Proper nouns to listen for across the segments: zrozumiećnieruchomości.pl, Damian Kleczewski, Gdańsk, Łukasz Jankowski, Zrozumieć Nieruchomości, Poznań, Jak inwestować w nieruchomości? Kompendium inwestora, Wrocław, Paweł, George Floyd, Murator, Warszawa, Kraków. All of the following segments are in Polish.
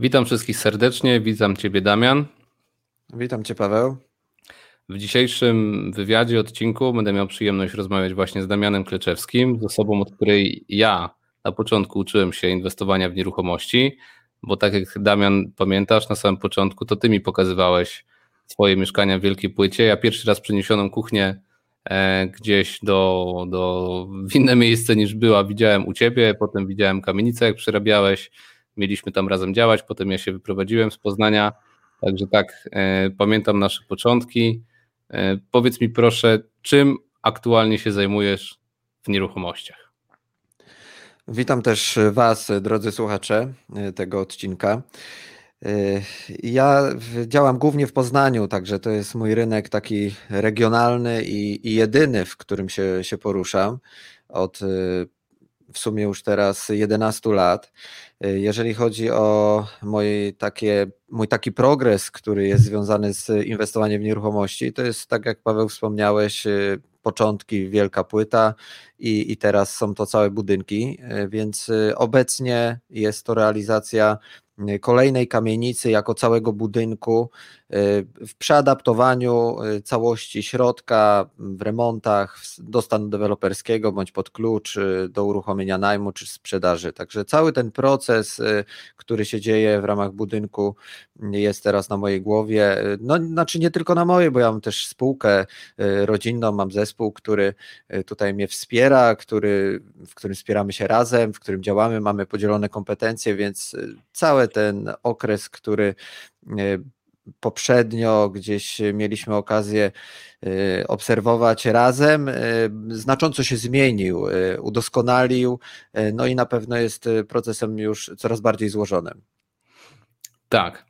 Witam wszystkich serdecznie, witam Ciebie Damian. Witam Cię Paweł. W dzisiejszym wywiadzie, odcinku będę miał przyjemność rozmawiać właśnie z Damianem Kleczewskim, z osobą, od której ja na początku uczyłem się inwestowania w nieruchomości, bo tak jak Damian pamiętasz, na samym początku to Ty mi pokazywałeś swoje mieszkania w Wielkiej Płycie. Ja pierwszy raz przeniesioną kuchnię gdzieś w inne miejsce niż była widziałem u Ciebie, potem widziałem kamienicę jak przerabiałeś. Mieliśmy tam razem działać, potem ja się wyprowadziłem z Poznania, także tak, pamiętam nasze początki. Powiedz mi proszę, czym aktualnie się zajmujesz w nieruchomościach? Witam też Was, drodzy słuchacze tego odcinka. Ja działam głównie w Poznaniu, także to jest mój rynek taki regionalny i jedyny, w którym się poruszam od w sumie już teraz 11 lat. Jeżeli chodzi o mój taki progres, który jest związany z inwestowaniem w nieruchomości, to jest tak jak Paweł wspomniałeś, początki Wielka Płyta i teraz są to całe budynki, więc obecnie jest to realizacja kolejnej kamienicy jako całego budynku w przeadaptowaniu całości środka, w remontach do stanu deweloperskiego bądź pod klucz, do uruchomienia najmu czy sprzedaży. Także cały ten proces, który się dzieje w ramach budynku jest teraz na mojej głowie. No znaczy nie tylko na mojej, bo ja mam też spółkę rodzinną, mam zespół, który tutaj mnie wspiera, w którym wspieramy się razem, w którym działamy, mamy podzielone kompetencje, więc cały ten okres, który poprzednio gdzieś mieliśmy okazję obserwować razem, znacząco się zmienił, udoskonalił, no i na pewno jest procesem już coraz bardziej złożonym. Tak.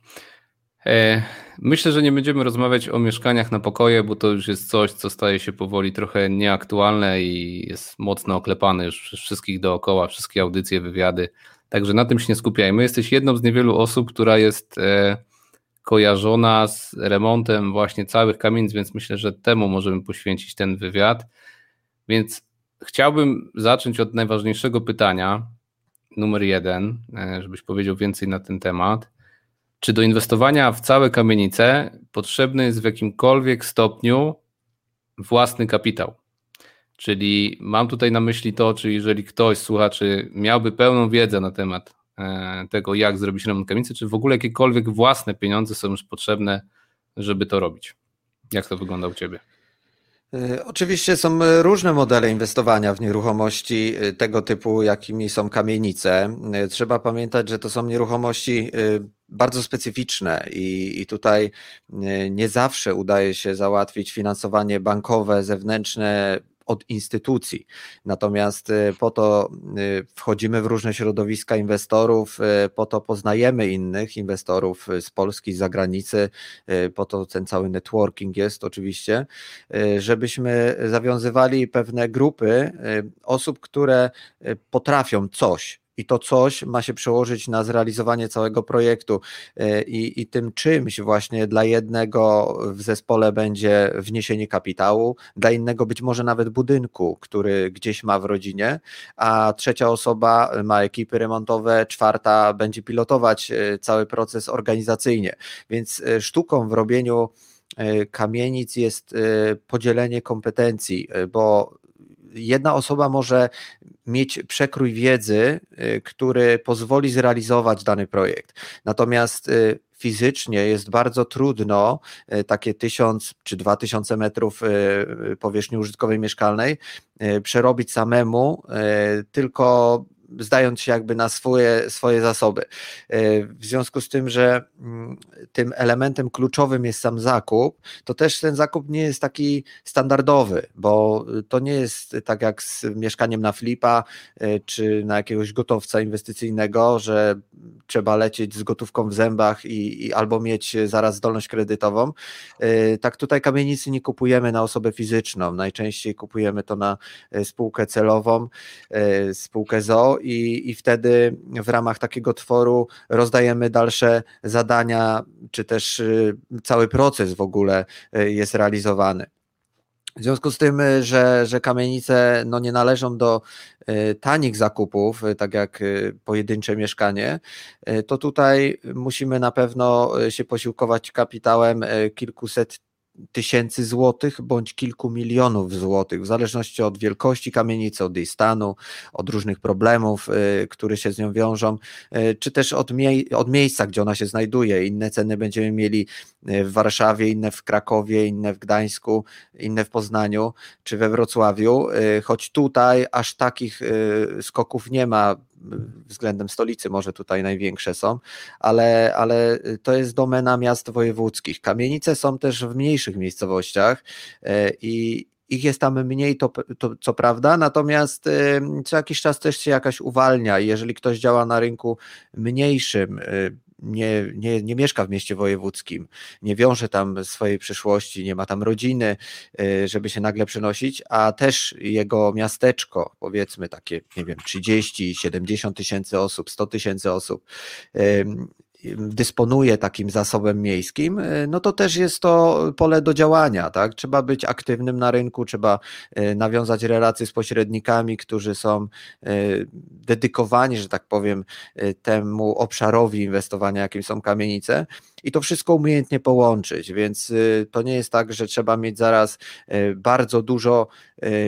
Myślę, że nie będziemy rozmawiać o mieszkaniach na pokoje, bo to już jest coś, co staje się powoli trochę nieaktualne i jest mocno oklepane już przez wszystkich dookoła, wszystkie audycje, wywiady. Także na tym się nie skupiajmy. Jesteś jedną z niewielu osób, która jest kojarzona z remontem właśnie całych kamienic, więc myślę, że temu możemy poświęcić ten wywiad. Więc chciałbym zacząć od najważniejszego pytania, numer 1, żebyś powiedział więcej na ten temat. Czy do inwestowania w całe kamienice potrzebny jest w jakimkolwiek stopniu własny kapitał? Czyli mam tutaj na myśli to, czy jeżeli ktoś z słuchaczy miałby pełną wiedzę na temat tego, jak zrobić remont kamienicy, czy w ogóle jakiekolwiek własne pieniądze są już potrzebne, żeby to robić? Jak to wygląda u Ciebie? Oczywiście są różne modele inwestowania w nieruchomości tego typu, jakimi są kamienice. Trzeba pamiętać, że to są nieruchomości bardzo specyficzne i tutaj nie zawsze udaje się załatwić finansowanie bankowe, zewnętrzne, od instytucji. Natomiast po to wchodzimy w różne środowiska inwestorów, po to poznajemy innych inwestorów z Polski, z zagranicy, po to ten cały networking jest oczywiście, żebyśmy zawiązywali pewne grupy osób, które potrafią coś. I to coś ma się przełożyć na zrealizowanie całego projektu i tym czymś właśnie dla jednego w zespole będzie wniesienie kapitału, dla innego być może nawet budynku, który gdzieś ma w rodzinie, a trzecia osoba ma ekipy remontowe, czwarta będzie pilotować cały proces organizacyjnie. Więc sztuką w robieniu kamienic jest podzielenie kompetencji, bo jedna osoba może mieć przekrój wiedzy, który pozwoli zrealizować dany projekt. Natomiast fizycznie jest bardzo trudno takie 1000 czy 2000 metrów powierzchni użytkowej mieszkalnej przerobić samemu, tylko zdając się jakby na swoje zasoby. W związku z tym, że tym elementem kluczowym jest sam zakup, to też ten zakup nie jest taki standardowy, bo to nie jest tak jak z mieszkaniem na flipa czy na jakiegoś gotowca inwestycyjnego, że trzeba lecieć z gotówką w zębach i albo mieć zaraz zdolność kredytową. Tak tutaj kamienicy nie kupujemy na osobę fizyczną, najczęściej kupujemy to na spółkę celową, spółkę z o.o. I wtedy w ramach takiego tworu rozdajemy dalsze zadania, czy też cały proces w ogóle jest realizowany. W związku z tym, że kamienice no nie należą do tanich zakupów, tak jak pojedyncze mieszkanie, to tutaj musimy na pewno się posiłkować kapitałem kilkuset tysięcy złotych bądź kilku milionów złotych, w zależności od wielkości kamienicy, od jej stanu, od różnych problemów, które się z nią wiążą, czy też od miejsca, gdzie ona się znajduje. Inne ceny będziemy mieli w Warszawie, inne w Krakowie, inne w Gdańsku, inne w Poznaniu czy we Wrocławiu, choć tutaj aż takich skoków nie ma względem stolicy, może tutaj największe są, ale to jest domena miast wojewódzkich. Kamienice są też w mniejszych miejscowościach i ich jest tam mniej, to co prawda, natomiast co jakiś czas też się jakaś uwalnia i jeżeli ktoś działa na rynku mniejszym, nie mieszka w mieście wojewódzkim, nie wiąże tam swojej przyszłości, nie ma tam rodziny, żeby się nagle przenosić, a też jego miasteczko, powiedzmy takie, nie wiem, 30, 70 tysięcy osób, 100 tysięcy osób dysponuje takim zasobem miejskim, no to też jest to pole do działania, tak? Trzeba być aktywnym na rynku, trzeba nawiązać relacje z pośrednikami, którzy są dedykowani, że tak powiem, temu obszarowi inwestowania, jakim są kamienice, i to wszystko umiejętnie połączyć, więc to nie jest tak, że trzeba mieć zaraz bardzo dużo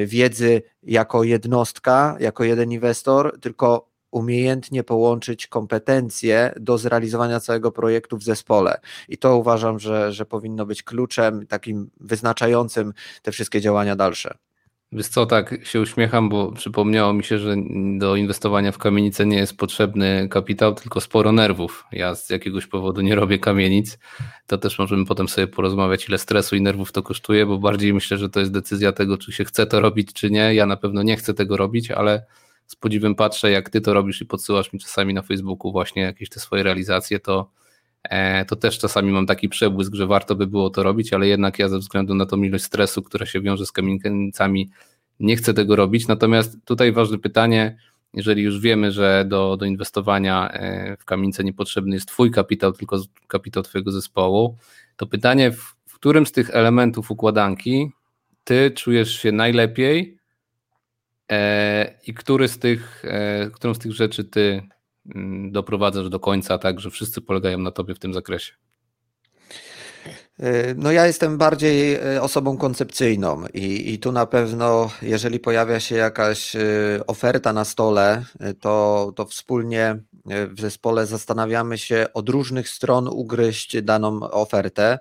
wiedzy jako jednostka, jako jeden inwestor, tylko umiejętnie połączyć kompetencje do zrealizowania całego projektu w zespole. I to uważam, że powinno być kluczem takim wyznaczającym te wszystkie działania dalsze. Wiesz co, tak się uśmiecham, bo przypomniało mi się, że do inwestowania w kamienicę nie jest potrzebny kapitał, tylko sporo nerwów. Ja z jakiegoś powodu nie robię kamienic, to też możemy potem sobie porozmawiać, ile stresu i nerwów to kosztuje, bo bardziej myślę, że to jest decyzja tego, czy się chce to robić, czy nie. Ja na pewno nie chcę tego robić, ale z podziwem patrzę, jak ty to robisz i podsyłasz mi czasami na Facebooku właśnie jakieś te swoje realizacje, to też czasami mam taki przebłysk, że warto by było to robić, ale jednak ja ze względu na tą ilość stresu, która się wiąże z kamienicami, nie chcę tego robić. Natomiast tutaj ważne pytanie, jeżeli już wiemy, że do inwestowania w kamienicę niepotrzebny jest twój kapitał, tylko kapitał twojego zespołu, to pytanie, w którym z tych elementów układanki ty czujesz się najlepiej i którą z tych rzeczy ty doprowadzasz do końca, tak, że wszyscy polegają na tobie w tym zakresie? No ja jestem bardziej osobą koncepcyjną i tu na pewno, jeżeli pojawia się jakaś oferta na stole, to wspólnie w zespole zastanawiamy się od różnych stron ugryźć daną ofertę,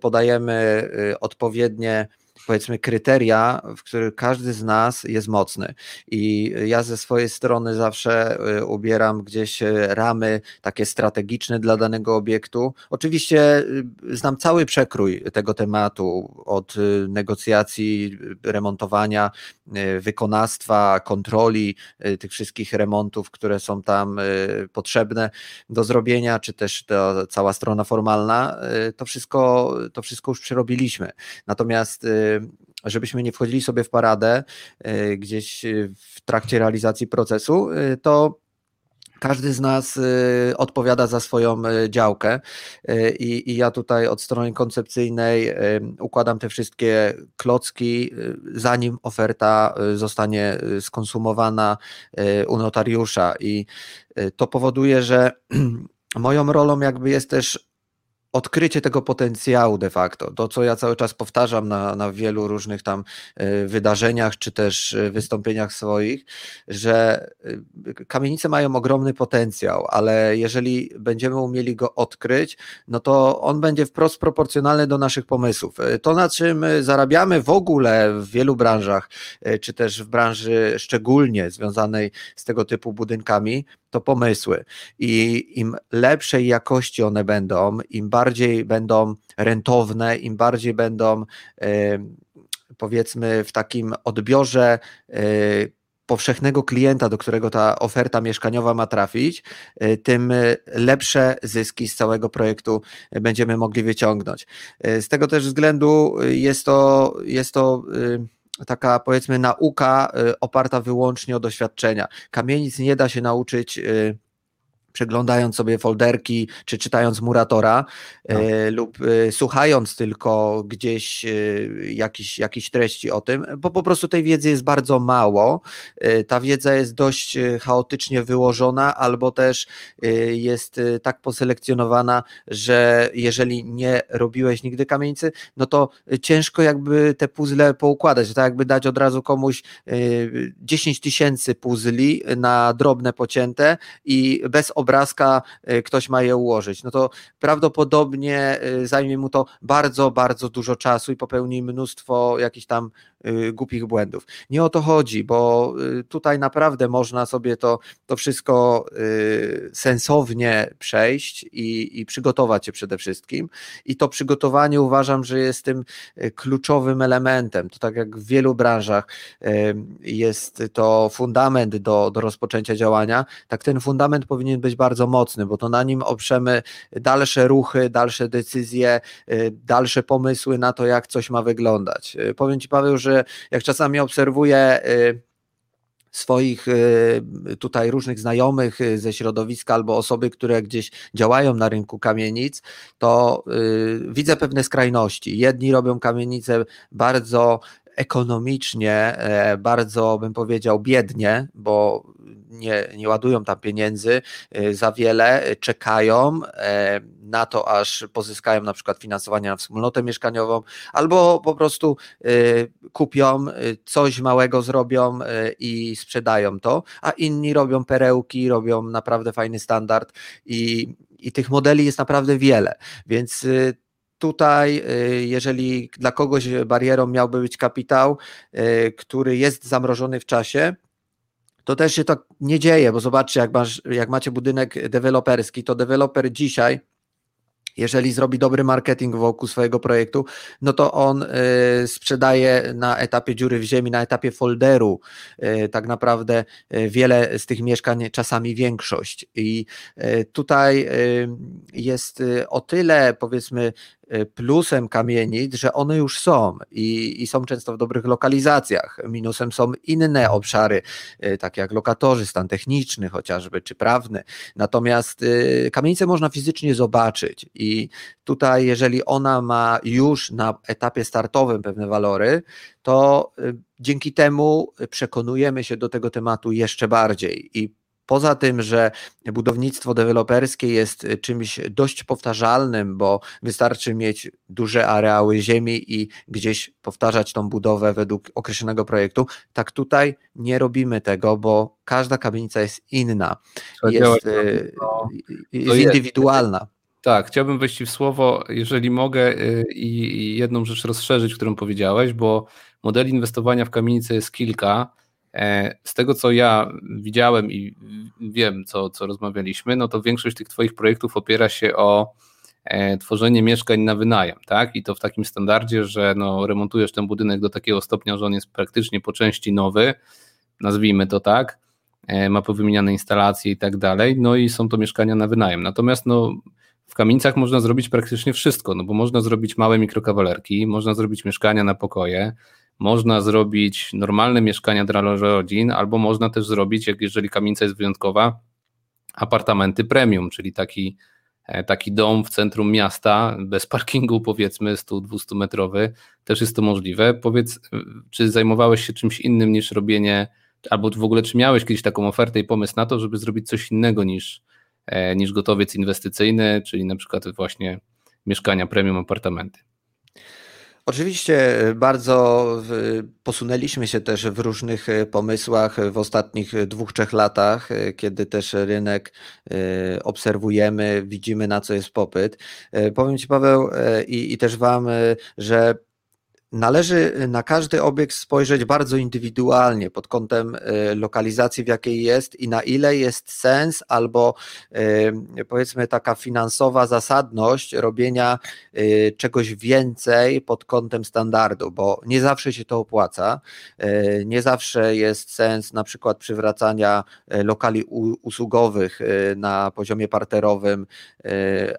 podajemy odpowiednie, powiedzmy, kryteria, w których każdy z nas jest mocny. I ja ze swojej strony zawsze ubieram gdzieś ramy takie strategiczne dla danego obiektu. Oczywiście znam cały przekrój tego tematu, od negocjacji, remontowania, wykonawstwa, kontroli tych wszystkich remontów, które są tam potrzebne do zrobienia, czy też ta cała strona formalna. To wszystko już przerobiliśmy. Natomiast żebyśmy nie wchodzili sobie w paradę gdzieś w trakcie realizacji procesu, to każdy z nas odpowiada za swoją działkę i ja tutaj od strony koncepcyjnej układam te wszystkie klocki, zanim oferta zostanie skonsumowana u notariusza, i to powoduje, że moją rolą jakby jest też odkrycie tego potencjału de facto, to co ja cały czas powtarzam na wielu różnych tam wydarzeniach czy też wystąpieniach swoich, że kamienice mają ogromny potencjał, ale jeżeli będziemy umieli go odkryć, no to on będzie wprost proporcjonalny do naszych pomysłów. To, na czym zarabiamy w ogóle w wielu branżach, czy też w branży szczególnie związanej z tego typu budynkami, to pomysły, i im lepszej jakości one będą, im bardziej będą rentowne, im bardziej będą powiedzmy w takim odbiorze powszechnego klienta, do którego ta oferta mieszkaniowa ma trafić, tym lepsze zyski z całego projektu będziemy mogli wyciągnąć. Z tego też względu jest to taka, powiedzmy, nauka oparta wyłącznie o doświadczenia. Kamienic nie da się nauczyć przeglądając sobie folderki, czy czytając Muratora lub słuchając tylko gdzieś jakichś treści o tym, bo po prostu tej wiedzy jest bardzo mało. Ta wiedza jest dość chaotycznie wyłożona albo też jest tak poselekcjonowana, że jeżeli nie robiłeś nigdy kamienicy, no to ciężko jakby te puzzle poukładać. To tak jakby dać od razu komuś 10 000 puzli na drobne pocięte i bez obrazka ktoś ma je ułożyć, no to prawdopodobnie zajmie mu to bardzo, bardzo dużo czasu i popełni mnóstwo jakichś tam głupich błędów. Nie o to chodzi, bo tutaj naprawdę można sobie to wszystko sensownie przejść i przygotować się przede wszystkim i to przygotowanie uważam, że jest tym kluczowym elementem. To tak jak w wielu branżach jest to fundament do rozpoczęcia działania, tak ten fundament powinien być bardzo mocny, bo to na nim oprzemy dalsze ruchy, dalsze decyzje, dalsze pomysły na to, jak coś ma wyglądać. Powiem Ci, Paweł, że jak czasami obserwuję swoich tutaj różnych znajomych ze środowiska albo osoby, które gdzieś działają na rynku kamienic, to widzę pewne skrajności. Jedni robią kamienice bardzo ekonomicznie, bardzo bym powiedział biednie, bo nie ładują tam pieniędzy za wiele, czekają na to, aż pozyskają na przykład finansowanie na wspólnotę mieszkaniową, albo po prostu kupią, coś małego zrobią i sprzedają to, a inni robią perełki, robią naprawdę fajny standard i tych modeli jest naprawdę wiele, więc tutaj, jeżeli dla kogoś barierą miałby być kapitał, który jest zamrożony w czasie, to też się tak nie dzieje, bo zobaczcie, jak macie budynek deweloperski, to deweloper dzisiaj, jeżeli zrobi dobry marketing wokół swojego projektu, no to on sprzedaje na etapie dziury w ziemi, na etapie folderu tak naprawdę wiele z tych mieszkań, czasami większość. I tutaj jest o tyle, powiedzmy, plusem kamienic, że one już są i są często w dobrych lokalizacjach. Minusem są inne obszary, tak jak lokatorzy, stan techniczny chociażby, czy prawny. Natomiast kamienicę można fizycznie zobaczyć i tutaj, jeżeli ona ma już na etapie startowym pewne walory, to dzięki temu przekonujemy się do tego tematu jeszcze bardziej i poza tym, że budownictwo deweloperskie jest czymś dość powtarzalnym, bo wystarczy mieć duże areały ziemi i gdzieś powtarzać tą budowę według określonego projektu, tak tutaj nie robimy tego, bo każda kamienica jest inna, jest indywidualna. Tak, chciałbym wejść w słowo, jeżeli mogę, i jedną rzecz rozszerzyć, którą powiedziałeś, bo modeli inwestowania w kamienice jest kilka. Z tego, co ja widziałem i wiem, co rozmawialiśmy, no to większość tych Twoich projektów opiera się o tworzenie mieszkań na wynajem, tak? I to w takim standardzie, że no, remontujesz ten budynek do takiego stopnia, że on jest praktycznie po części nowy, nazwijmy to tak, ma powymieniane instalacje i tak dalej, no i są to mieszkania na wynajem. Natomiast no, w kamienicach można zrobić praktycznie wszystko, no bo można zrobić małe mikrokawalerki, można zrobić mieszkania na pokoje, można zrobić normalne mieszkania dla rodzin, albo można też zrobić, jeżeli kamienica jest wyjątkowa, apartamenty premium, czyli taki dom w centrum miasta, bez parkingu powiedzmy 100-200 metrowy, też jest to możliwe. Powiedz, czy zajmowałeś się czymś innym niż robienie, albo w ogóle czy miałeś kiedyś taką ofertę i pomysł na to, żeby zrobić coś innego niż gotowiec inwestycyjny, czyli na przykład właśnie mieszkania premium, apartamenty? Oczywiście bardzo posunęliśmy się też w różnych pomysłach w ostatnich 2-3 latach, kiedy też rynek obserwujemy, widzimy, na co jest popyt. Powiem Ci, Paweł, i też Wam, że należy na każdy obiekt spojrzeć bardzo indywidualnie pod kątem lokalizacji, w jakiej jest i na ile jest sens albo powiedzmy taka finansowa zasadność robienia czegoś więcej pod kątem standardu, bo nie zawsze się to opłaca, nie zawsze jest sens na przykład przywracania lokali usługowych na poziomie parterowym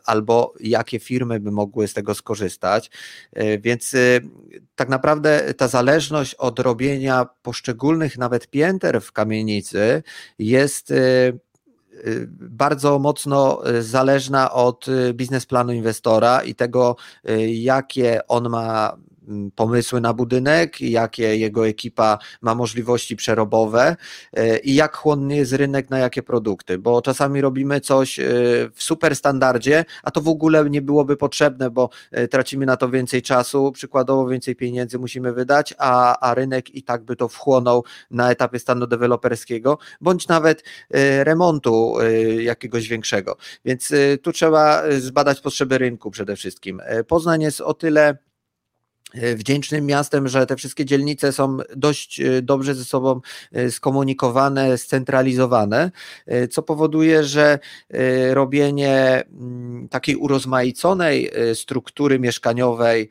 albo jakie firmy by mogły z tego skorzystać, więc tak naprawdę ta zależność od robienia poszczególnych nawet pięter w kamienicy jest bardzo mocno zależna od biznesplanu inwestora i tego, jakie on ma pomysły na budynek, jakie jego ekipa ma możliwości przerobowe i jak chłonny jest rynek na jakie produkty, bo czasami robimy coś w super standardzie, a to w ogóle nie byłoby potrzebne, bo tracimy na to więcej czasu, przykładowo więcej pieniędzy musimy wydać, a rynek i tak by to wchłonął na etapie stanu deweloperskiego, bądź nawet remontu jakiegoś większego, więc tu trzeba zbadać potrzeby rynku przede wszystkim. Poznań jest o tyle wdzięcznym miastem, że te wszystkie dzielnice są dość dobrze ze sobą skomunikowane, scentralizowane, co powoduje, że robienie takiej urozmaiconej struktury mieszkaniowej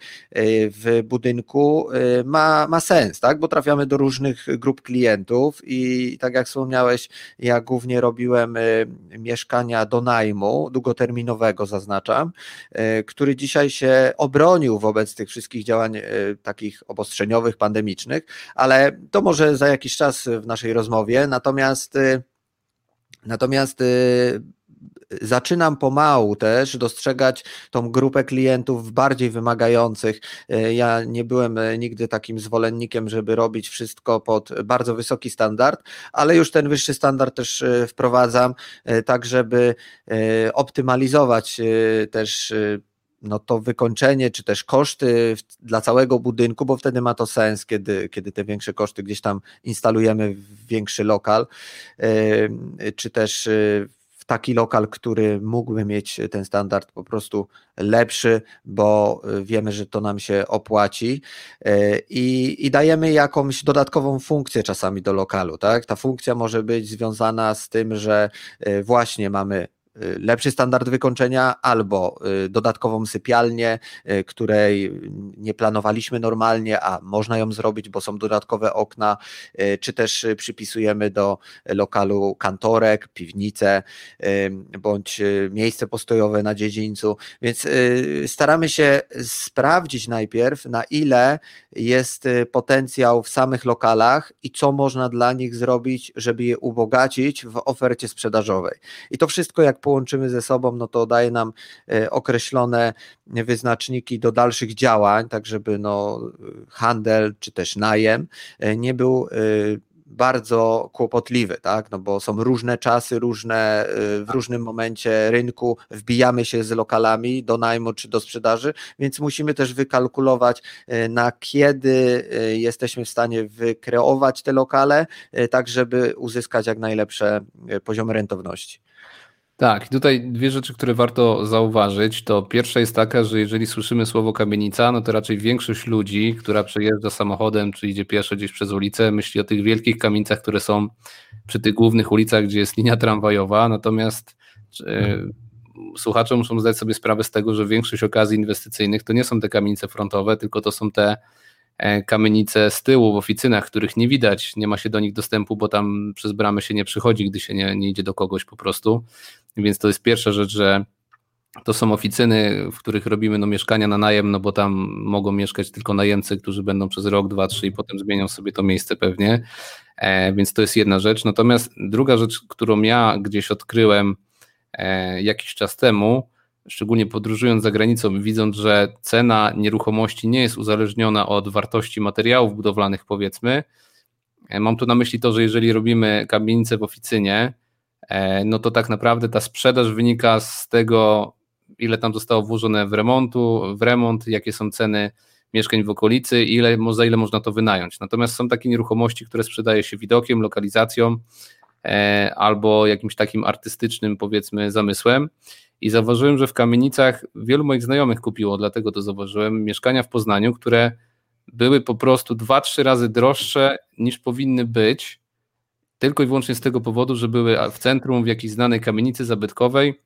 w budynku ma sens, tak? Bo trafiamy do różnych grup klientów i tak jak wspomniałeś, ja głównie robiłem mieszkania do najmu, długoterminowego zaznaczam, który dzisiaj się obronił wobec tych wszystkich działań takich obostrzeniowych, pandemicznych, ale to może za jakiś czas w naszej rozmowie, natomiast zaczynam pomału też dostrzegać tą grupę klientów bardziej wymagających. Ja nie byłem nigdy takim zwolennikiem, żeby robić wszystko pod bardzo wysoki standard, ale już ten wyższy standard też wprowadzam, tak żeby optymalizować też no to wykończenie, czy też koszty dla całego budynku, bo wtedy ma to sens, kiedy te większe koszty gdzieś tam instalujemy w większy lokal, czy też w taki lokal, który mógłby mieć ten standard po prostu lepszy, bo wiemy, że to nam się opłaci i dajemy jakąś dodatkową funkcję czasami do lokalu, tak? Ta funkcja może być związana z tym, że właśnie mamy lepszy standard wykończenia albo dodatkową sypialnię, której nie planowaliśmy normalnie, a można ją zrobić, bo są dodatkowe okna, czy też przypisujemy do lokalu kantorek, piwnicę, bądź miejsce postojowe na dziedzińcu, więc staramy się sprawdzić najpierw, na ile jest potencjał w samych lokalach i co można dla nich zrobić, żeby je ubogacić w ofercie sprzedażowej. I to wszystko jak połączymy ze sobą, no to daje nam określone wyznaczniki do dalszych działań, tak żeby no handel czy też najem nie był bardzo kłopotliwy, tak? No bo są różne czasy, w różnym momencie rynku wbijamy się z lokalami do najmu czy do sprzedaży, więc musimy też wykalkulować, na kiedy jesteśmy w stanie wykreować te lokale, tak żeby uzyskać jak najlepsze poziomy rentowności. Tak, tutaj dwie rzeczy, które warto zauważyć, to pierwsza jest taka, że jeżeli słyszymy słowo kamienica, no to raczej większość ludzi, która przejeżdża samochodem czy idzie pieszo gdzieś przez ulicę, myśli o tych wielkich kamienicach, które są przy tych głównych ulicach, gdzie jest linia tramwajowa, natomiast słuchacze muszą zdać sobie sprawę z tego, że większość okazji inwestycyjnych to nie są te kamienice frontowe, tylko to są te kamienice z tyłu w oficynach, których nie widać, nie ma się do nich dostępu, bo tam przez bramę się nie przychodzi, gdy się nie idzie do kogoś po prostu, więc to jest pierwsza rzecz, że to są oficyny, w których robimy no, mieszkania na najem, no bo tam mogą mieszkać tylko najemcy, którzy będą przez rok, dwa, trzy i potem zmienią sobie to miejsce pewnie, więc to jest jedna rzecz. Natomiast druga rzecz, którą ja gdzieś odkryłem jakiś czas temu, szczególnie podróżując za granicą, widząc, że cena nieruchomości nie jest uzależniona od wartości materiałów budowlanych, powiedzmy. Mam tu na myśli to, że jeżeli robimy kamienicę w oficynie, no to tak naprawdę ta sprzedaż wynika z tego, ile tam zostało włożone w remont, jakie są ceny mieszkań w okolicy i za ile można to wynająć. Natomiast są takie nieruchomości, które sprzedaje się widokiem, lokalizacją albo jakimś takim artystycznym, powiedzmy, zamysłem. I zauważyłem, że w kamienicach wielu moich znajomych kupiło, dlatego to zauważyłem, mieszkania w Poznaniu, które były po prostu 2-3 razy droższe niż powinny być, tylko i wyłącznie z tego powodu, że były w centrum w jakiejś znanej kamienicy zabytkowej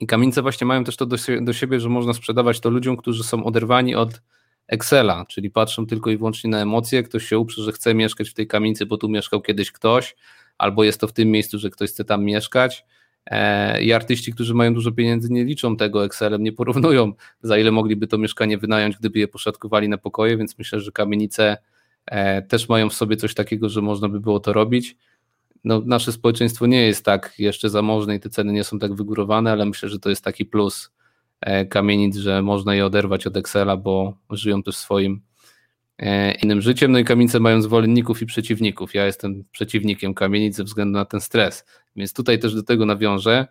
i kamienice właśnie mają też to do siebie, że można sprzedawać to ludziom, którzy są oderwani od Excela, czyli patrzą tylko i wyłącznie na emocje, ktoś się uprze, że chce mieszkać w tej kamienicy, bo tu mieszkał kiedyś ktoś, albo jest to w tym miejscu, że ktoś chce tam mieszkać. I artyści, którzy mają dużo pieniędzy, nie liczą tego Excelem, nie porównują, za ile mogliby to mieszkanie wynająć, gdyby je poszatkowali na pokoje, więc myślę, że kamienice też mają w sobie coś takiego, że można by było to robić. no, nasze społeczeństwo nie jest tak jeszcze zamożne i te ceny nie są tak wygórowane, ale myślę, że to jest taki plus kamienic, że można je oderwać od Excela, bo żyją też swoim innym życiem. No i kamienice mają zwolenników i przeciwników. Ja jestem przeciwnikiem kamienic ze względu na ten stres, więc tutaj też do tego nawiążę,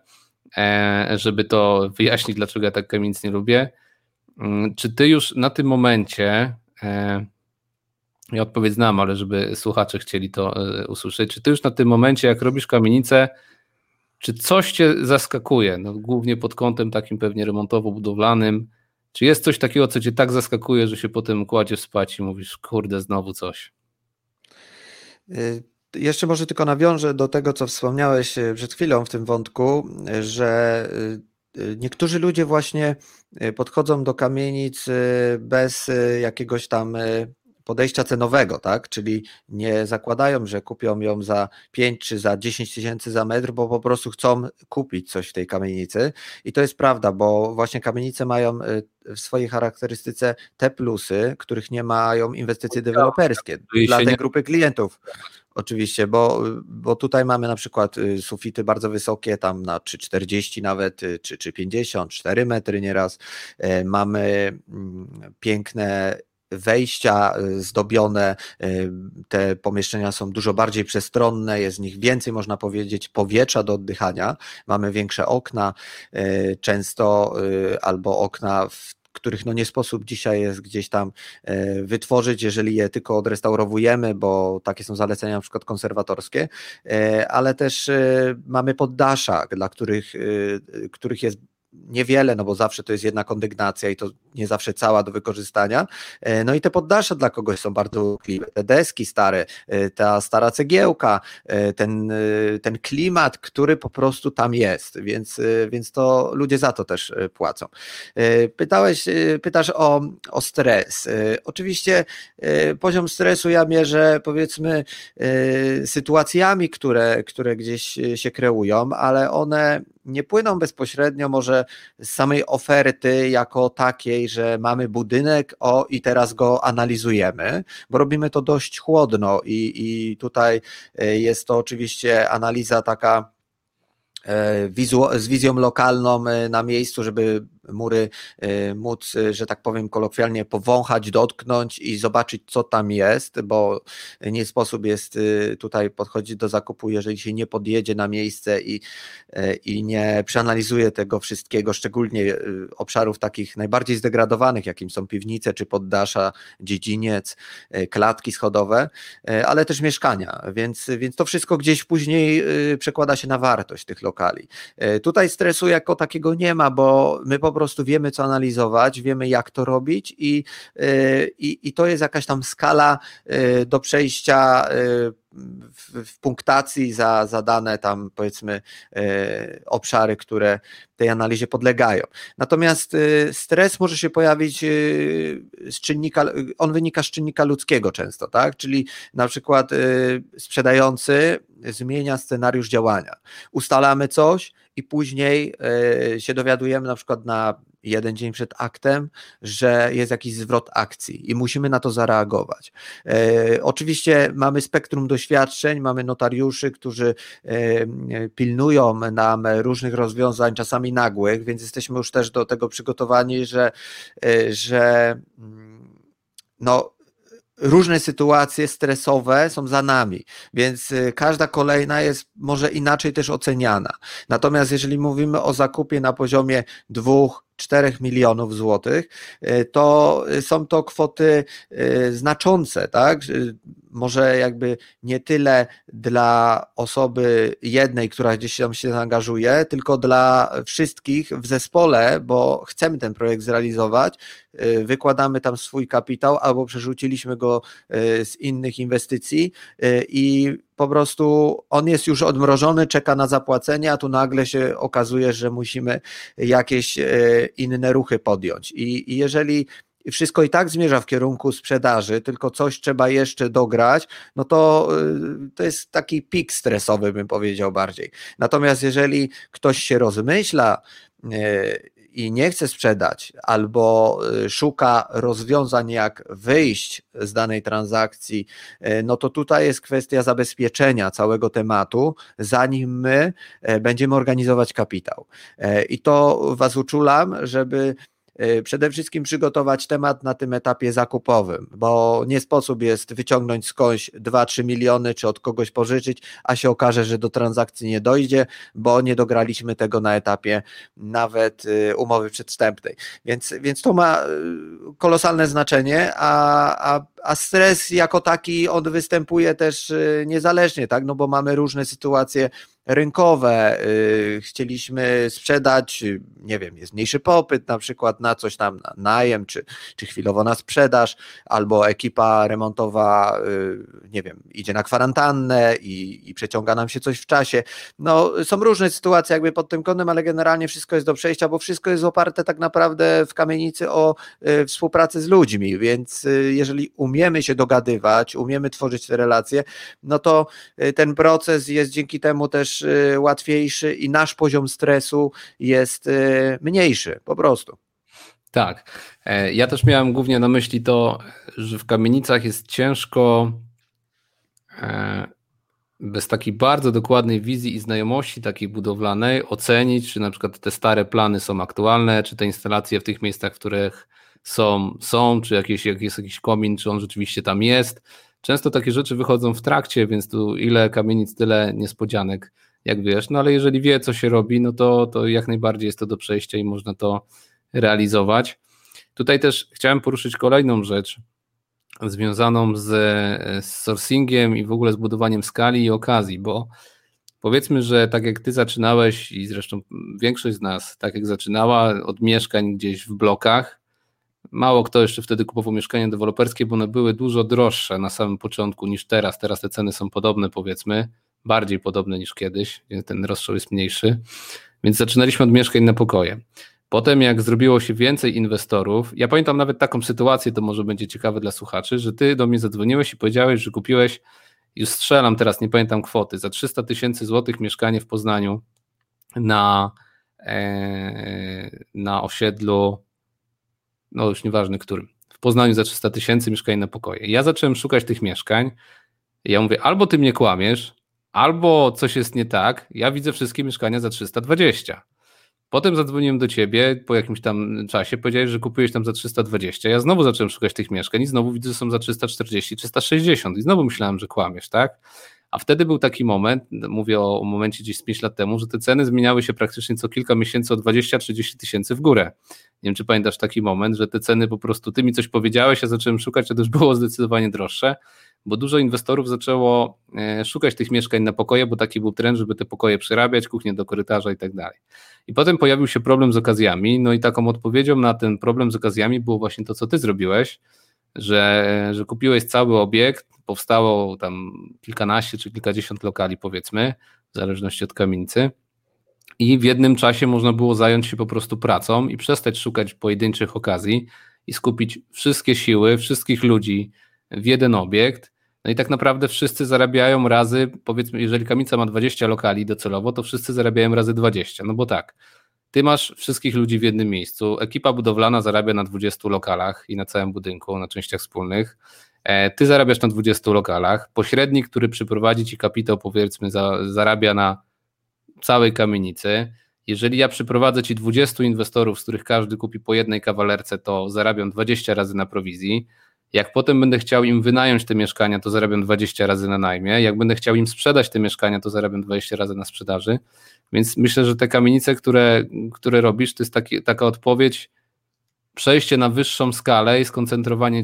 żeby to wyjaśnić, dlaczego ja tak kamienic nie lubię. Czy ty już na tym momencie, ja odpowiedź znam, ale żeby słuchacze chcieli to usłyszeć, czy ty już na tym momencie, jak robisz kamienicę, czy coś cię zaskakuje, no, głównie pod kątem takim pewnie remontowo-budowlanym, czy jest coś takiego, co cię tak zaskakuje, że się potem kładziesz spać i mówisz, kurde, znowu coś? Jeszcze może tylko nawiążę do tego, co wspomniałeś przed chwilą w tym wątku, że niektórzy ludzie właśnie podchodzą do kamienic bez jakiegoś tam podejścia cenowego, tak? Czyli nie zakładają, że kupią ją za 5 czy za 10 tysięcy za metr, bo po prostu chcą kupić coś w tej kamienicy i to jest prawda, bo właśnie kamienice mają w swojej charakterystyce te plusy, których nie mają inwestycje deweloperskie dla tej grupy klientów. Oczywiście, bo tutaj mamy na przykład sufity bardzo wysokie, tam na 3,40 nawet, czy 50, 4 metry nieraz. Mamy piękne wejścia zdobione, te pomieszczenia są dużo bardziej przestronne, jest w nich więcej, można powiedzieć, powietrza do oddychania, mamy większe okna często albo okna, których no nie sposób dzisiaj jest gdzieś tam wytworzyć, jeżeli je tylko odrestaurowujemy, bo takie są zalecenia na przykład konserwatorskie, ale też mamy poddasza, dla których jest niewiele, no bo zawsze to jest jedna kondygnacja i to nie zawsze cała do wykorzystania. No i te poddasze dla kogoś są bardzo urokliwe. Te deski stare, ta stara cegiełka, ten klimat, który po prostu tam jest, więc to ludzie za to też płacą. Pytasz o stres. Oczywiście poziom stresu ja mierzę, powiedzmy, sytuacjami, które gdzieś się kreują, ale one nie płyną bezpośrednio może z samej oferty jako takiej, że mamy budynek i teraz go analizujemy, bo robimy to dość chłodno i tutaj jest to oczywiście analiza taka z wizją lokalną na miejscu, żeby mury móc, że tak powiem kolokwialnie, powąchać, dotknąć i zobaczyć, co tam jest, bo nie sposób jest tutaj podchodzić do zakupu, jeżeli się nie podjedzie na miejsce i nie przeanalizuje tego wszystkiego, szczególnie obszarów takich najbardziej zdegradowanych, jakim są piwnice czy poddasza, dziedziniec, klatki schodowe, ale też mieszkania, więc to wszystko gdzieś później przekłada się na wartość tych lokali. Tutaj stresu jako takiego nie ma, bo my po prostu wiemy, co analizować, wiemy, jak to robić i to jest jakaś tam skala do przejścia w punktacji za dane tam, powiedzmy, obszary, które tej analizie podlegają. Natomiast stres może się pojawić on wynika z czynnika ludzkiego często, tak? Czyli na przykład sprzedający zmienia scenariusz działania. Ustalamy coś i później się dowiadujemy na przykład na jeden dzień przed aktem, że jest jakiś zwrot akcji i musimy na to zareagować. Oczywiście mamy spektrum doświadczeń, mamy notariuszy, którzy pilnują nam różnych rozwiązań, czasami nagłych, więc jesteśmy już też do tego przygotowani, że różne sytuacje stresowe są za nami, więc każda kolejna jest może inaczej też oceniana. Natomiast jeżeli mówimy o zakupie na poziomie 2-4 milionów złotych, to są to kwoty znaczące, tak? Może jakby nie tyle dla osoby jednej, która gdzieś tam się zaangażuje, tylko dla wszystkich w zespole, bo chcemy ten projekt zrealizować, wykładamy tam swój kapitał albo przerzuciliśmy go z innych inwestycji i po prostu on jest już odmrożony, czeka na zapłacenie, a tu nagle się okazuje, że musimy jakieś inne ruchy podjąć. I jeżeli wszystko i tak zmierza w kierunku sprzedaży, tylko coś trzeba jeszcze dograć, no to jest taki pik stresowy, bym powiedział bardziej. Natomiast jeżeli ktoś się rozmyśla i nie chce sprzedać albo szuka rozwiązań, jak wyjść z danej transakcji, no to tutaj jest kwestia zabezpieczenia całego tematu, zanim my będziemy organizować kapitał. I to Was uczulam, żeby przede wszystkim przygotować temat na tym etapie zakupowym, bo nie sposób jest wyciągnąć skądś 2-3 miliony czy od kogoś pożyczyć, a się okaże, że do transakcji nie dojdzie, bo nie dograliśmy tego na etapie nawet umowy przedwstępnej. Więc to ma kolosalne znaczenie, a stres jako taki on występuje też niezależnie, tak? No bo mamy różne sytuacje rynkowe, chcieliśmy sprzedać, nie wiem, jest mniejszy popyt na przykład na coś tam, na najem czy chwilowo na sprzedaż, albo ekipa remontowa, nie wiem, idzie na kwarantannę i przeciąga nam się coś w czasie. No są różne sytuacje jakby pod tym kątem, ale generalnie wszystko jest do przejścia, bo wszystko jest oparte tak naprawdę w kamienicy o współpracy z ludźmi, więc jeżeli umiemy się dogadywać, umiemy tworzyć te relacje, no to ten proces jest dzięki temu też łatwiejszy i nasz poziom stresu jest mniejszy po prostu. Tak, ja też miałem głównie na myśli to, że w kamienicach jest ciężko bez takiej bardzo dokładnej wizji i znajomości takiej budowlanej ocenić, czy na przykład te stare plany są aktualne, czy te instalacje w tych miejscach, w których są, czy jakiś komin, czy on rzeczywiście tam jest. Często takie rzeczy wychodzą w trakcie, więc tu ile kamienic, tyle niespodzianek, jak wiesz. No ale jeżeli wie, co się robi, no to jak najbardziej jest to do przejścia i można to realizować. Tutaj też chciałem poruszyć kolejną rzecz związaną z sourcingiem i w ogóle z budowaniem skali i okazji, bo powiedzmy, że tak jak ty zaczynałeś i zresztą większość z nas tak jak zaczynała od mieszkań gdzieś w blokach, mało kto jeszcze wtedy kupował mieszkania deweloperskie, bo one były dużo droższe na samym początku niż teraz. Teraz te ceny są podobne, powiedzmy, bardziej podobne niż kiedyś, więc ten rozstrzał jest mniejszy. Więc zaczynaliśmy od mieszkań na pokoje. Potem jak zrobiło się więcej inwestorów, ja pamiętam nawet taką sytuację, to może będzie ciekawe dla słuchaczy, że ty do mnie zadzwoniłeś i powiedziałeś, że kupiłeś, już strzelam teraz, nie pamiętam kwoty, za 300 000 złotych mieszkanie w Poznaniu na osiedlu, no już nieważne którym, w Poznaniu za 300 000 mieszkań na pokoje. Ja zacząłem szukać tych mieszkań, ja mówię, albo ty mnie kłamiesz, albo coś jest nie tak, ja widzę wszystkie mieszkania za 320. Potem zadzwoniłem do ciebie po jakimś tam czasie, powiedziałeś, że kupiłeś tam za 320, ja znowu zacząłem szukać tych mieszkań i znowu widzę, że są za 340, 360 i znowu myślałem, że kłamiesz, tak? A wtedy był taki moment, mówię o momencie gdzieś z 5 lat temu, że te ceny zmieniały się praktycznie co kilka miesięcy o 20-30 000 w górę. Nie wiem, czy pamiętasz taki moment, że te ceny po prostu, ty mi coś powiedziałeś, ja zacząłem szukać, a to już było zdecydowanie droższe, bo dużo inwestorów zaczęło szukać tych mieszkań na pokoje, bo taki był trend, żeby te pokoje przerabiać, kuchnię do korytarza i tak dalej. I potem pojawił się problem z okazjami, no i taką odpowiedzią na ten problem z okazjami było właśnie to, co ty zrobiłeś, że kupiłeś cały obiekt, powstało tam kilkanaście czy kilkadziesiąt lokali powiedzmy, w zależności od kamienicy i w jednym czasie można było zająć się po prostu pracą i przestać szukać pojedynczych okazji i skupić wszystkie siły, wszystkich ludzi w jeden obiekt. No i tak naprawdę wszyscy zarabiają razy, powiedzmy, jeżeli kamienica ma 20 lokali docelowo, to wszyscy zarabiają razy 20, no bo tak, ty masz wszystkich ludzi w jednym miejscu, ekipa budowlana zarabia na 20 lokalach i na całym budynku, na częściach wspólnych, ty zarabiasz na 20 lokalach, pośrednik, który przyprowadzi ci kapitał, powiedzmy, zarabia na całej kamienicy. Jeżeli ja przyprowadzę ci 20 inwestorów, z których każdy kupi po jednej kawalerce, to zarabiam 20 razy na prowizji. Jak potem będę chciał im wynająć te mieszkania, to zarabiam 20 razy na najmie. Jak będę chciał im sprzedać te mieszkania, to zarabiam 20 razy na sprzedaży. Więc myślę, że te kamienice, które robisz, to jest taka odpowiedź, przejście na wyższą skalę i skoncentrowanie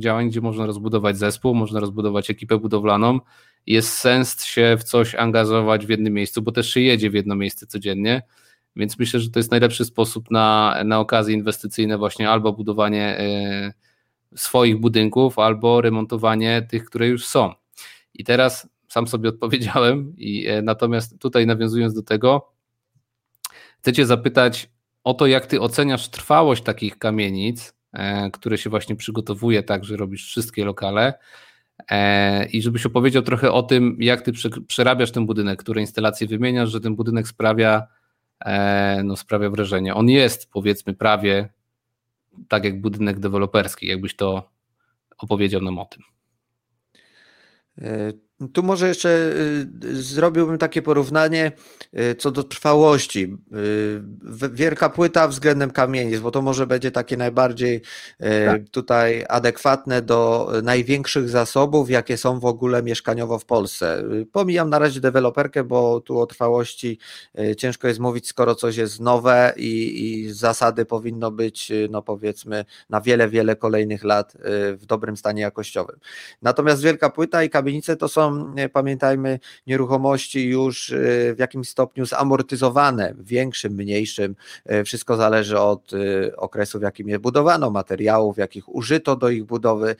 działań, gdzie można rozbudować zespół, można rozbudować ekipę budowlaną. Jest sens się w coś angażować w jednym miejscu, bo też się jedzie w jedno miejsce codziennie, więc myślę, że to jest najlepszy sposób na okazje inwestycyjne właśnie albo budowanie swoich budynków, albo remontowanie tych, które już są. I teraz sam sobie odpowiedziałem, natomiast tutaj nawiązując do tego, chcę cię zapytać o to, jak ty oceniasz trwałość takich kamienic, które się właśnie przygotowuje tak, że robisz wszystkie lokale i żebyś opowiedział trochę o tym, jak ty przerabiasz ten budynek, które instalacje wymieniasz, że ten budynek sprawia, no sprawia wrażenie. On jest, powiedzmy, prawie tak jak budynek deweloperski, jakbyś to opowiedział nam o tym. Tu może jeszcze zrobiłbym takie porównanie co do trwałości. Wielka płyta względem kamienic, bo to może będzie takie najbardziej tutaj adekwatne do największych zasobów, jakie są w ogóle mieszkaniowo w Polsce. Pomijam na razie deweloperkę, bo tu o trwałości ciężko jest mówić, skoro coś jest nowe i zasady powinno być, no powiedzmy, na wiele, wiele kolejnych lat w dobrym stanie jakościowym. Natomiast wielka płyta i kamienice to są, pamiętajmy, nieruchomości już w jakimś stopniu zamortyzowane, większym, mniejszym. Wszystko zależy od okresu, w jakim je budowano, materiałów, jakich użyto do ich budowy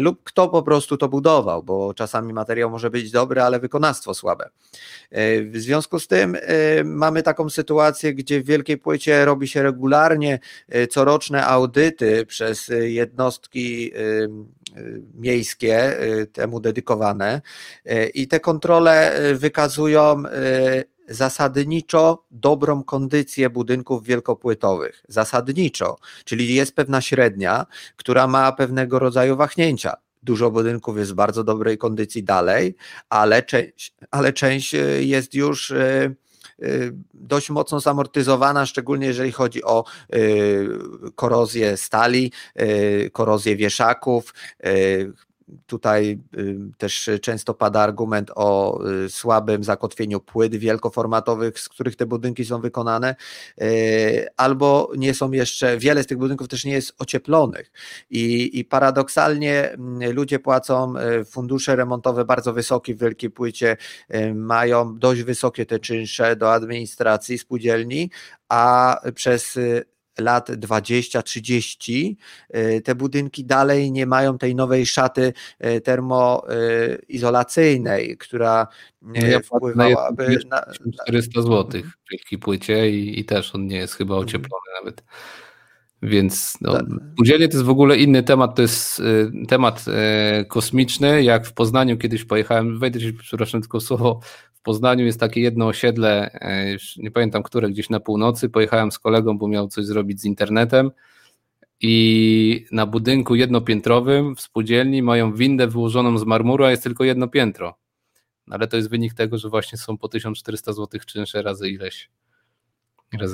lub kto po prostu to budował, bo czasami materiał może być dobry, ale wykonawstwo słabe. W związku z tym mamy taką sytuację, gdzie w wielkiej płycie robi się regularnie coroczne audyty przez jednostki miejskie temu dedykowane i te kontrole wykazują zasadniczo dobrą kondycję budynków wielkopłytowych. Zasadniczo, czyli jest pewna średnia, która ma pewnego rodzaju wahnięcia. Dużo budynków jest w bardzo dobrej kondycji dalej, ale część jest już dość mocno zamortyzowana, szczególnie jeżeli chodzi o korozję stali, korozję wieszaków. Tutaj też często pada argument o słabym zakotwieniu płyt wielkoformatowych, z których te budynki są wykonane, albo nie są jeszcze, wiele z tych budynków też nie jest ocieplonych i paradoksalnie ludzie płacą fundusze remontowe bardzo wysokie w wielkiej płycie, mają dość wysokie te czynsze do administracji spółdzielni, a przez lat 20-30 te budynki dalej nie mają tej nowej szaty termoizolacyjnej, która wpływałaby na 400 zł w wielkiej płycie i też on nie jest chyba ocieplony nawet. Więc spółdzielnie to jest w ogóle inny temat, to jest temat kosmiczny. Jak w Poznaniu kiedyś pojechałem, przepraszam, tylko słowo. W Poznaniu jest takie jedno osiedle, nie pamiętam które, gdzieś na północy. Pojechałem z kolegą, bo miał coś zrobić z internetem i na budynku jednopiętrowym w spółdzielni mają windę wyłożoną z marmuru, a jest tylko jedno piętro. Ale to jest wynik tego, że właśnie są po 1400 zł czynsze razy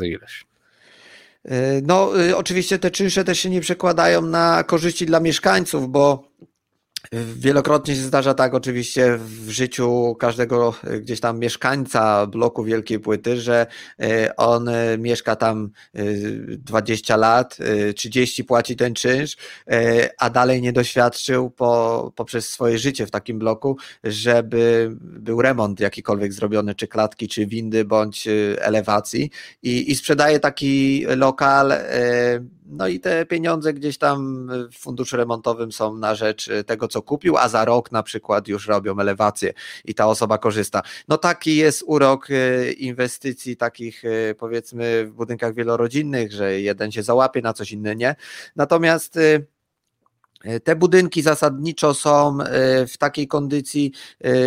ileś. No oczywiście te czynsze też się nie przekładają na korzyści dla mieszkańców, bo wielokrotnie się zdarza tak oczywiście w życiu każdego gdzieś tam mieszkańca bloku wielkiej płyty, że on mieszka tam 20 lat, 30 płaci ten czynsz, a dalej nie doświadczył poprzez swoje życie w takim bloku, żeby był remont jakikolwiek zrobiony, czy klatki, czy windy, bądź elewacji i sprzedaje taki lokal. No i te pieniądze gdzieś tam w funduszu remontowym są na rzecz tego, co kupił, a za rok na przykład już robią elewację i ta osoba korzysta. No taki jest urok inwestycji takich, powiedzmy, w budynkach wielorodzinnych, że jeden się załapie na coś, inny nie. Natomiast te budynki zasadniczo są w takiej kondycji,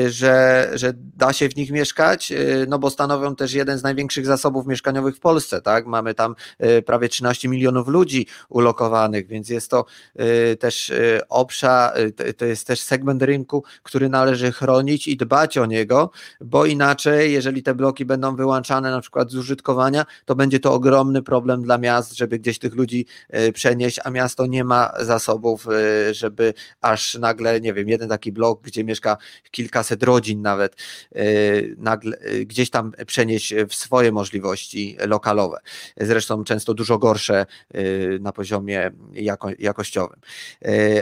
że da się w nich mieszkać, no bo stanowią też jeden z największych zasobów mieszkaniowych w Polsce, tak? Mamy tam prawie 13 milionów ludzi ulokowanych, więc jest to też obszar, to jest też segment rynku, który należy chronić i dbać o niego, bo inaczej, jeżeli te bloki będą wyłączane na przykład z użytkowania, to będzie to ogromny problem dla miast, żeby gdzieś tych ludzi przenieść, a miasto nie ma zasobów, żeby aż nagle, nie wiem, jeden taki blok, gdzie mieszka kilkaset rodzin nawet, nagle gdzieś tam przenieść w swoje możliwości lokalowe. Zresztą często dużo gorsze na poziomie jakościowym.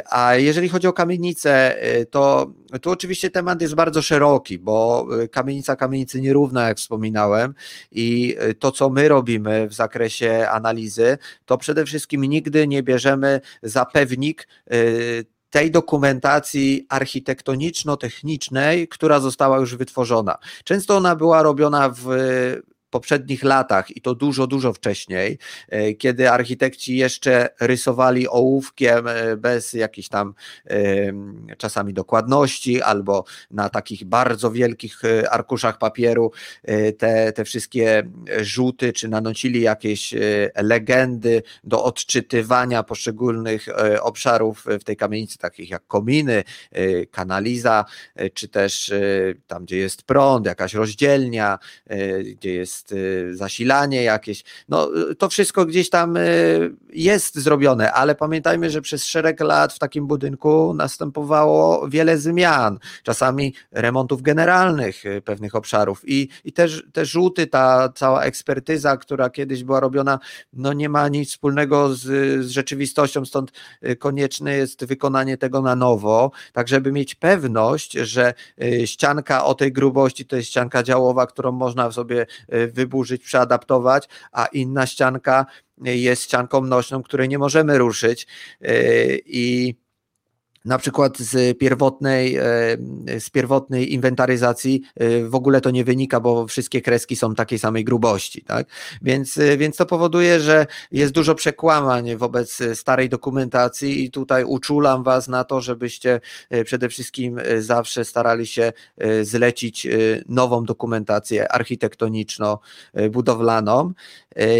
A jeżeli chodzi o kamienice, to tu oczywiście temat jest bardzo szeroki, bo kamienica kamienicy nierówna, jak wspominałem, i to, co my robimy w zakresie analizy, to przede wszystkim nigdy nie bierzemy za pewnik tej dokumentacji architektoniczno-technicznej, która została już wytworzona. Często ona była robiona w poprzednich latach i to dużo, dużo wcześniej, kiedy architekci jeszcze rysowali ołówkiem bez jakichś tam czasami dokładności albo na takich bardzo wielkich arkuszach papieru te wszystkie rzuty, czy nanosili jakieś legendy do odczytywania poszczególnych obszarów w tej kamienicy, takich jak kominy, kanaliza, czy też tam, gdzie jest prąd, jakaś rozdzielnia, gdzie jest zasilanie jakieś. No, to wszystko gdzieś tam jest zrobione, ale pamiętajmy, że przez szereg lat w takim budynku następowało wiele zmian, czasami remontów generalnych pewnych obszarów i też te rzuty, ta cała ekspertyza, która kiedyś była robiona, no nie ma nic wspólnego z rzeczywistością, stąd konieczne jest wykonanie tego na nowo, tak żeby mieć pewność, że ścianka o tej grubości to jest ścianka działowa, którą można sobie wyburzyć, przeadaptować, a inna ścianka jest ścianką nośną, której nie możemy ruszyć i na przykład z pierwotnej inwentaryzacji w ogóle to nie wynika, bo wszystkie kreski są takiej samej grubości, tak? Więc to powoduje, że jest dużo przekłamań wobec starej dokumentacji i tutaj uczulam Was na to, żebyście przede wszystkim zawsze starali się zlecić nową dokumentację architektoniczno-budowlaną.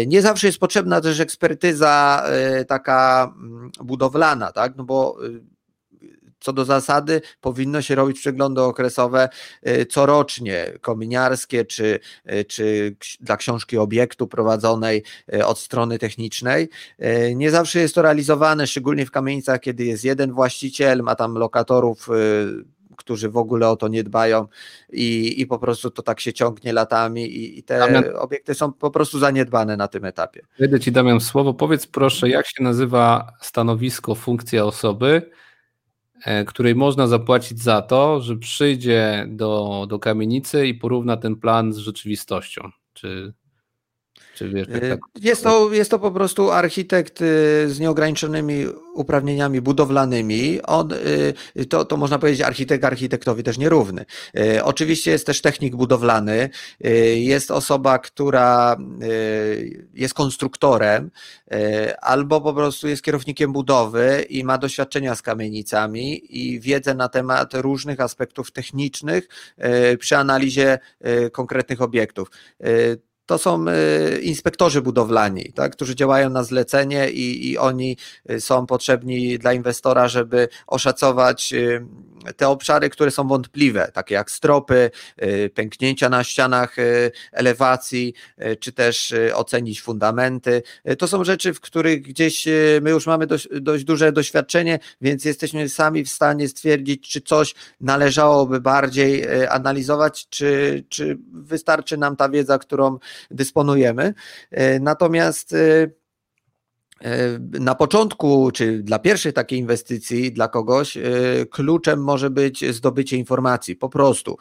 Nie zawsze jest potrzebna też ekspertyza taka budowlana, tak? No bo co do zasady powinno się robić przeglądy okresowe corocznie, kominiarskie czy dla książki obiektu prowadzonej od strony technicznej. Nie zawsze jest to realizowane, szczególnie w kamienicach, kiedy jest jeden właściciel, ma tam lokatorów, którzy w ogóle o to nie dbają i po prostu to tak się ciągnie latami i te Damian, obiekty są po prostu zaniedbane na tym etapie. Wejdę Ci, Damian, w słowo. Powiedz proszę, jak się nazywa stanowisko, funkcja osoby, której można zapłacić za to, że przyjdzie do kamienicy i porówna ten plan z rzeczywistością. Czy wiesz, tak? Jest to po prostu architekt z nieograniczonymi uprawnieniami budowlanymi. On, to można powiedzieć, architekt architektowi też nierówny. Oczywiście jest też technik budowlany, jest osoba, która jest konstruktorem albo po prostu jest kierownikiem budowy i ma doświadczenia z kamienicami i wiedzę na temat różnych aspektów technicznych przy analizie konkretnych obiektów. To są inspektorzy budowlani, tak, którzy działają na zlecenie i oni są potrzebni dla inwestora, żeby oszacować te obszary, które są wątpliwe, takie jak stropy, pęknięcia na ścianach elewacji, czy też ocenić fundamenty. To są rzeczy, w których gdzieś my już mamy dość duże doświadczenie, więc jesteśmy sami w stanie stwierdzić, czy coś należałoby bardziej analizować, czy wystarczy nam ta wiedza, którą dysponujemy. Natomiast na początku, czy dla pierwszej takiej inwestycji dla kogoś, kluczem może być zdobycie informacji, po prostu.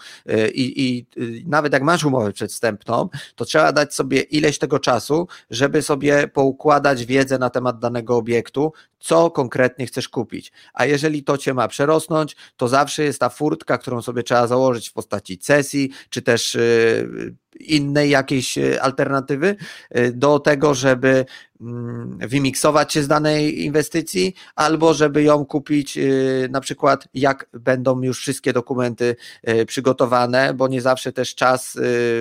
I nawet jak masz umowę przedwstępną, to trzeba dać sobie ileś tego czasu, żeby sobie poukładać wiedzę na temat danego obiektu, co konkretnie chcesz kupić. A jeżeli to Cię ma przerosnąć, to zawsze jest ta furtka, którą sobie trzeba założyć w postaci cesji, czy też innej jakiejś alternatywy do tego, żeby wymiksować się z danej inwestycji albo żeby ją kupić na przykład jak będą już wszystkie dokumenty przygotowane, bo nie zawsze też czas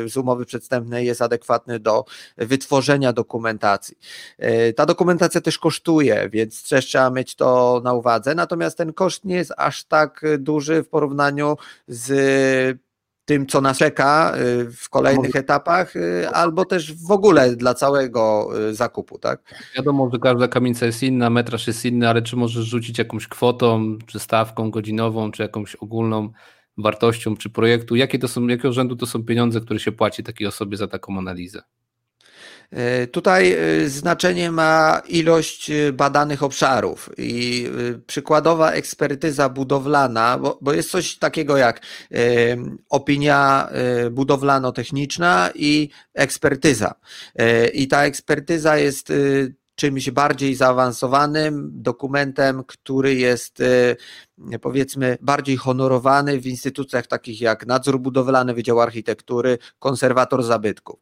z umowy przedwstępnej jest adekwatny do wytworzenia dokumentacji. Ta dokumentacja też kosztuje, więc też trzeba mieć to na uwadze, natomiast ten koszt nie jest aż tak duży w porównaniu z tym, co nas czeka w kolejnych etapach, albo też w ogóle dla całego zakupu, tak? Wiadomo, że każda kamienica jest inna, metraż jest inny, ale czy możesz rzucić jakąś kwotą, czy stawką godzinową, czy jakąś ogólną wartością, czy projektu? Jakiego rzędu to są pieniądze, które się płaci takiej osobie za taką analizę? Tutaj znaczenie ma ilość badanych obszarów i przykładowa ekspertyza budowlana, bo jest coś takiego jak opinia budowlano-techniczna i ekspertyza. I ta ekspertyza jest czymś bardziej zaawansowanym, dokumentem, który jest powiedzmy bardziej honorowany w instytucjach takich jak nadzór budowlany, Wydział Architektury, konserwator zabytków.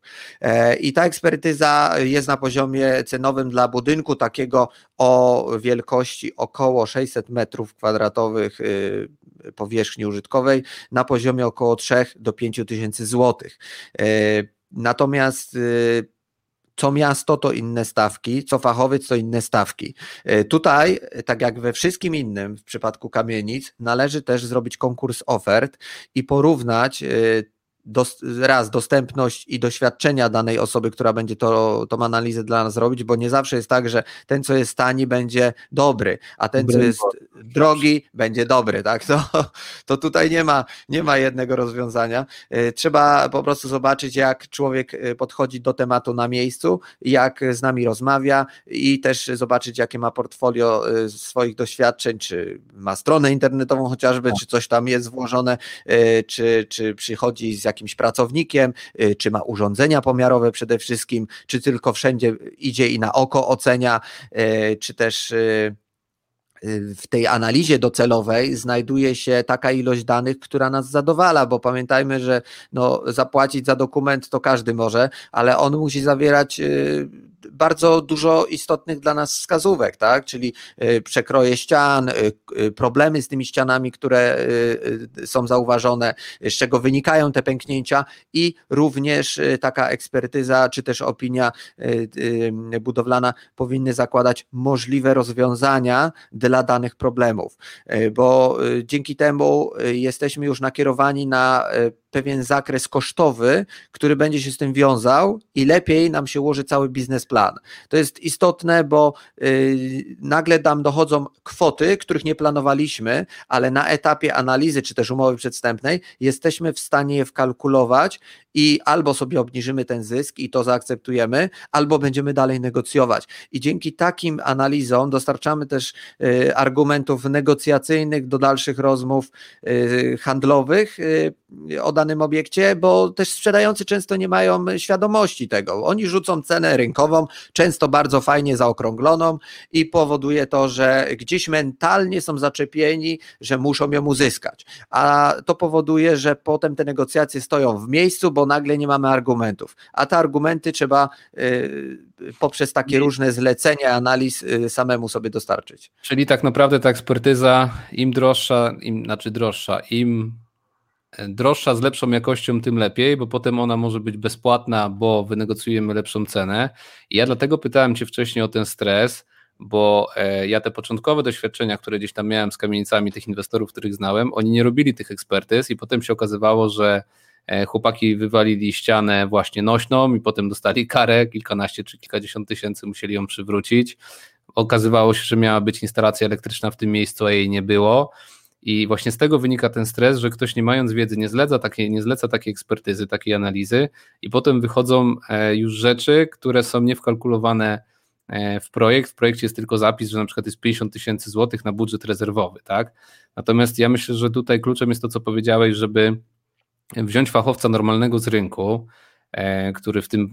I ta ekspertyza jest na poziomie cenowym dla budynku takiego o wielkości około 600 m2 powierzchni użytkowej na poziomie około 3 do 5 tysięcy złotych. Natomiast co miasto to inne stawki, co fachowiec to inne stawki. Tutaj, tak jak we wszystkim innym w przypadku kamienic, należy też zrobić konkurs ofert i porównać raz dostępność i doświadczenia danej osoby, która będzie tą analizę dla nas robić, bo nie zawsze jest tak, że ten, co jest tani, będzie dobry, a ten, co jest drogi, będzie dobry, tak? To tutaj nie ma jednego rozwiązania. Trzeba po prostu zobaczyć, jak człowiek podchodzi do tematu na miejscu, jak z nami rozmawia i też zobaczyć, jakie ma portfolio swoich doświadczeń, czy ma stronę internetową chociażby, czy coś tam jest włożone, czy przychodzi z jakimś pracownikiem, czy ma urządzenia pomiarowe przede wszystkim, czy tylko wszędzie idzie i na oko ocenia, czy też w tej analizie docelowej znajduje się taka ilość danych, która nas zadowala, bo pamiętajmy, że zapłacić za dokument to każdy może, ale on musi zawierać bardzo dużo istotnych dla nas wskazówek, tak? Czyli przekroje ścian, problemy z tymi ścianami, które są zauważone, z czego wynikają te pęknięcia i również taka ekspertyza czy też opinia budowlana powinny zakładać możliwe rozwiązania dla danych problemów, bo dzięki temu jesteśmy już nakierowani na pewien zakres kosztowy, który będzie się z tym wiązał i lepiej nam się ułoży cały biznesplan. To jest istotne, bo nagle nam dochodzą kwoty, których nie planowaliśmy, ale na etapie analizy czy też umowy przedwstępnej jesteśmy w stanie je wkalkulować i albo sobie obniżymy ten zysk i to zaakceptujemy, albo będziemy dalej negocjować. I dzięki takim analizom dostarczamy też argumentów negocjacyjnych do dalszych rozmów handlowych o danym obiekcie, bo też sprzedający często nie mają świadomości tego. Oni rzucą cenę rynkową, często bardzo fajnie zaokrągloną i powoduje to, że gdzieś mentalnie są zaczepieni, że muszą ją uzyskać. A to powoduje, że potem te negocjacje stoją w miejscu, bo nagle nie mamy argumentów. A te argumenty trzeba poprzez takie różne zlecenia, analiz samemu sobie dostarczyć. Czyli tak naprawdę ta ekspertyza im droższa, z lepszą jakością, tym lepiej, bo potem ona może być bezpłatna, bo wynegocjujemy lepszą cenę. I ja dlatego pytałem Cię wcześniej o ten stres, bo ja te początkowe doświadczenia, które gdzieś tam miałem z kamienicami tych inwestorów, których znałem, oni nie robili tych ekspertyz i potem się okazywało, że chłopaki wywalili ścianę właśnie nośną i potem dostali karę, kilkanaście czy kilkadziesiąt tysięcy, musieli ją przywrócić. Okazywało się, że miała być instalacja elektryczna w tym miejscu, a jej nie było. I właśnie z tego wynika ten stres, że ktoś nie mając wiedzy nie zleca takiej ekspertyzy, takiej analizy i potem wychodzą już rzeczy, które są niewkalkulowane w projekt. W projekcie jest tylko zapis, że na przykład jest 50 tysięcy złotych na budżet rezerwowy, tak? Natomiast ja myślę, że tutaj kluczem jest to, co powiedziałeś, żeby wziąć fachowca normalnego z rynku, który w tym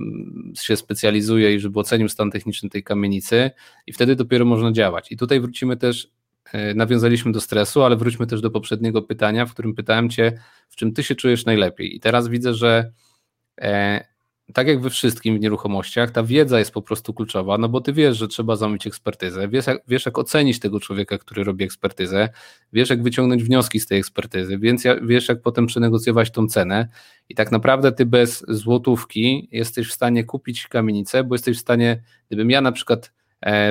się specjalizuje i żeby ocenił stan techniczny tej kamienicy i wtedy dopiero można działać. I tutaj wrócimy też, nawiązaliśmy do stresu, ale wróćmy też do poprzedniego pytania, w którym pytałem Cię, w czym Ty się czujesz najlepiej. I teraz widzę, że tak jak we wszystkim w nieruchomościach, ta wiedza jest po prostu kluczowa, no bo Ty wiesz, że trzeba zamówić ekspertyzę, wiesz jak ocenić tego człowieka, który robi ekspertyzę, wiesz jak wyciągnąć wnioski z tej ekspertyzy, więc wiesz jak potem przenegocjować tą cenę i tak naprawdę Ty bez złotówki jesteś w stanie kupić kamienicę, bo jesteś w stanie, gdybym ja na przykład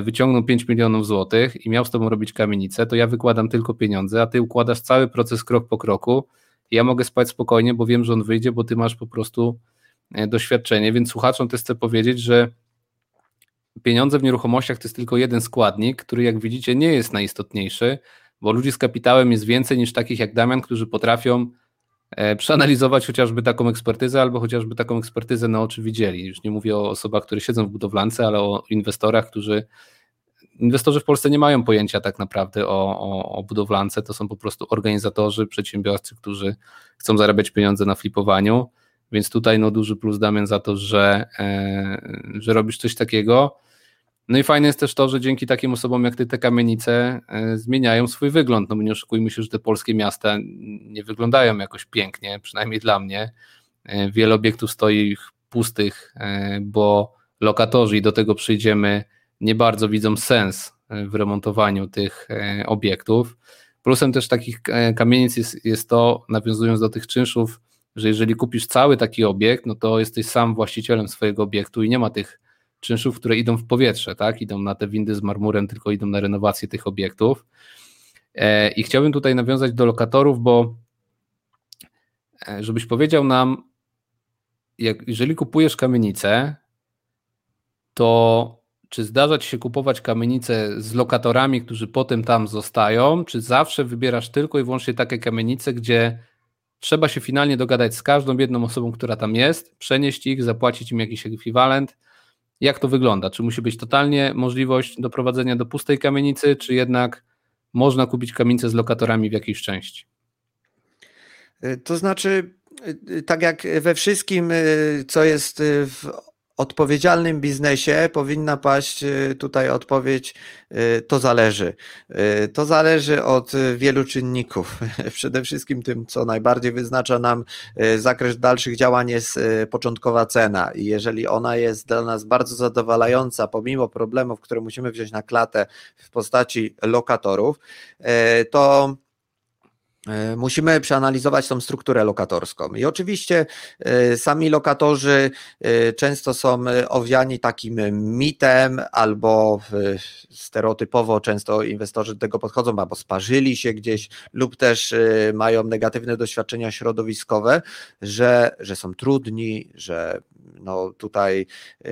wyciągnął 5 milionów złotych i miał z tobą robić kamienicę, to ja wykładam tylko pieniądze, a ty układasz cały proces krok po kroku i ja mogę spać spokojnie, bo wiem, że on wyjdzie, bo ty masz po prostu doświadczenie, więc słuchaczom też chcę powiedzieć, że pieniądze w nieruchomościach to jest tylko jeden składnik, który jak widzicie nie jest najistotniejszy, bo ludzi z kapitałem jest więcej niż takich jak Damian, którzy potrafią przeanalizować chociażby taką ekspertyzę, albo chociażby taką ekspertyzę na oczy widzieli. Już nie mówię o osobach, które siedzą w budowlance, ale o inwestorach, inwestorzy w Polsce nie mają pojęcia tak naprawdę o budowlance, to są po prostu organizatorzy, przedsiębiorcy, którzy chcą zarabiać pieniądze na flipowaniu, więc tutaj duży plus Damian za to, że robisz coś takiego. No i fajne jest też to, że dzięki takim osobom jak ty te kamienice zmieniają swój wygląd, no bo nie oszukujmy się, że te polskie miasta nie wyglądają jakoś pięknie, przynajmniej dla mnie. Wiele obiektów stoi pustych, bo lokatorzy, i do tego przyjdziemy, nie bardzo widzą sens w remontowaniu tych obiektów. Plusem też takich kamienic jest to, nawiązując do tych czynszów, że jeżeli kupisz cały taki obiekt, no to jesteś sam właścicielem swojego obiektu i nie ma tych czynszów, które idą w powietrze, tak? Idą na te windy z marmurem, tylko idą na renowację tych obiektów. I chciałbym tutaj nawiązać do lokatorów, bo żebyś powiedział nam, jeżeli kupujesz kamienicę, to czy zdarza ci się kupować kamienice z lokatorami, którzy potem tam zostają, czy zawsze wybierasz tylko i wyłącznie takie kamienice, gdzie trzeba się finalnie dogadać z każdą jedną osobą, która tam jest, przenieść ich, zapłacić im jakiś ekwiwalent? Jak to wygląda? Czy musi być totalnie możliwość doprowadzenia do pustej kamienicy, czy jednak można kupić kamienicę z lokatorami w jakiejś części? To znaczy, tak jak we wszystkim, co jest w odpowiedzialnym biznesie, powinna paść tutaj odpowiedź: to zależy. To zależy od wielu czynników. Przede wszystkim tym, co najbardziej wyznacza nam zakres dalszych działań, jest początkowa cena. I jeżeli ona jest dla nas bardzo zadowalająca, pomimo problemów, które musimy wziąć na klatę w postaci lokatorów, to musimy przeanalizować tą strukturę lokatorską. I oczywiście sami lokatorzy często są owiani takim mitem, albo stereotypowo często inwestorzy do tego podchodzą, albo sparzyli się gdzieś, lub też mają negatywne doświadczenia środowiskowe, że są trudni, że no tutaj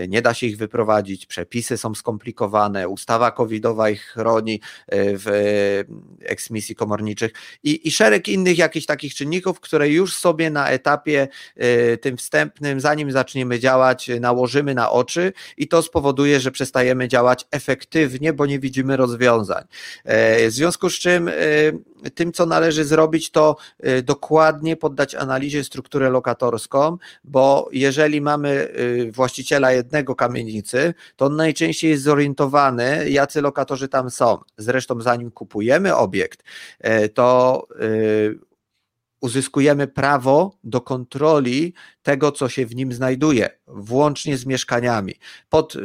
nie da się ich wyprowadzić, przepisy są skomplikowane, ustawa covidowa ich chroni w eksmisji komorniczych i szereg innych jakichś takich czynników, które już sobie na etapie tym wstępnym, zanim zaczniemy działać, nałożymy na oczy, i to spowoduje, że przestajemy działać efektywnie, bo nie widzimy rozwiązań. W związku z czym tym, co należy zrobić, to dokładnie poddać analizie strukturę lokatorską, bo jeżeli mamy właściciela jednego kamienicy, to on najczęściej jest zorientowany, jacy lokatorzy tam są. Zresztą zanim kupujemy obiekt, to uzyskujemy prawo do kontroli tego, co się w nim znajduje, włącznie z mieszkaniami. Pod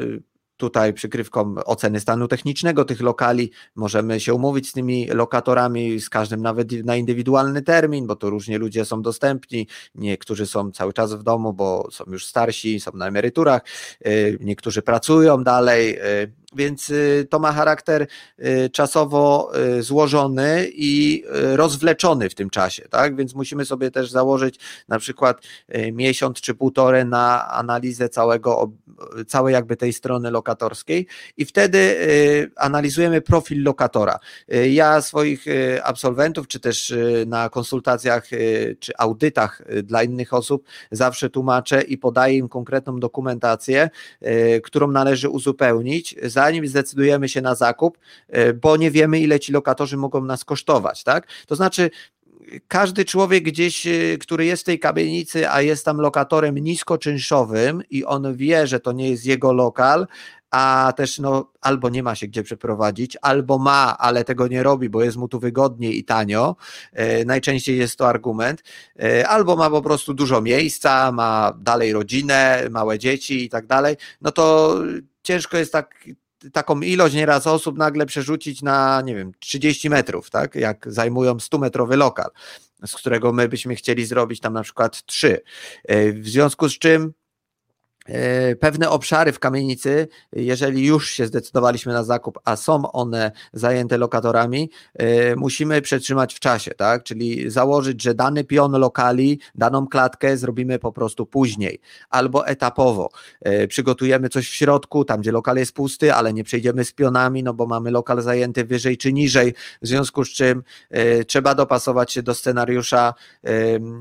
tutaj przykrywką oceny stanu technicznego tych lokali możemy się umówić z tymi lokatorami, z każdym nawet na indywidualny termin, bo to różnie ludzie są dostępni, niektórzy są cały czas w domu, bo są już starsi, są na emeryturach, niektórzy pracują dalej, więc to ma charakter czasowo złożony i rozwleczony w tym czasie, tak? Więc musimy sobie też założyć na przykład miesiąc czy półtorej na analizę całej jakby tej strony lokatorskiej, i wtedy analizujemy profil lokatora. Ja swoich absolwentów, czy też na konsultacjach czy audytach dla innych osób zawsze tłumaczę i podaję im konkretną dokumentację, którą należy uzupełnić, zanim zdecydujemy się na zakup, bo nie wiemy, ile ci lokatorzy mogą nas kosztować, tak? To znaczy, każdy człowiek gdzieś, który jest w tej kamienicy, a jest tam lokatorem niskoczynszowym i on wie, że to nie jest jego lokal, a też no albo nie ma się gdzie przeprowadzić, albo ma, ale tego nie robi, bo jest mu tu wygodniej i tanio, najczęściej jest to argument, albo ma po prostu dużo miejsca, ma dalej rodzinę, małe dzieci i tak dalej, no to ciężko jest taką ilość nieraz osób nagle przerzucić na, nie wiem, 30 metrów, tak? Jak zajmują 100-metrowy lokal, z którego my byśmy chcieli zrobić tam na przykład 3. W związku z czym pewne obszary w kamienicy, jeżeli już się zdecydowaliśmy na zakup, a są one zajęte lokatorami, musimy przetrzymać w czasie, tak? Czyli założyć, że dany pion lokali, daną klatkę zrobimy po prostu później albo etapowo. Przygotujemy coś w środku, tam gdzie lokal jest pusty, ale nie przejdziemy z pionami, no bo mamy lokal zajęty wyżej czy niżej, w związku z czym trzeba dopasować się do scenariusza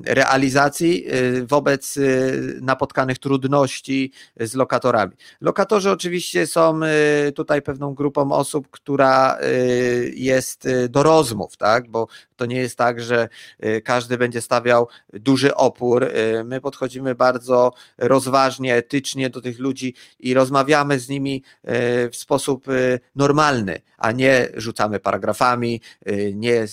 realizacji wobec napotkanych trudności nieruchomości z lokatorami. Lokatorzy oczywiście są tutaj pewną grupą osób, która jest do rozmów, tak? Bo to nie jest tak, że każdy będzie stawiał duży opór. My podchodzimy bardzo rozważnie, etycznie do tych ludzi i rozmawiamy z nimi w sposób normalny, a nie rzucamy paragrafami, nie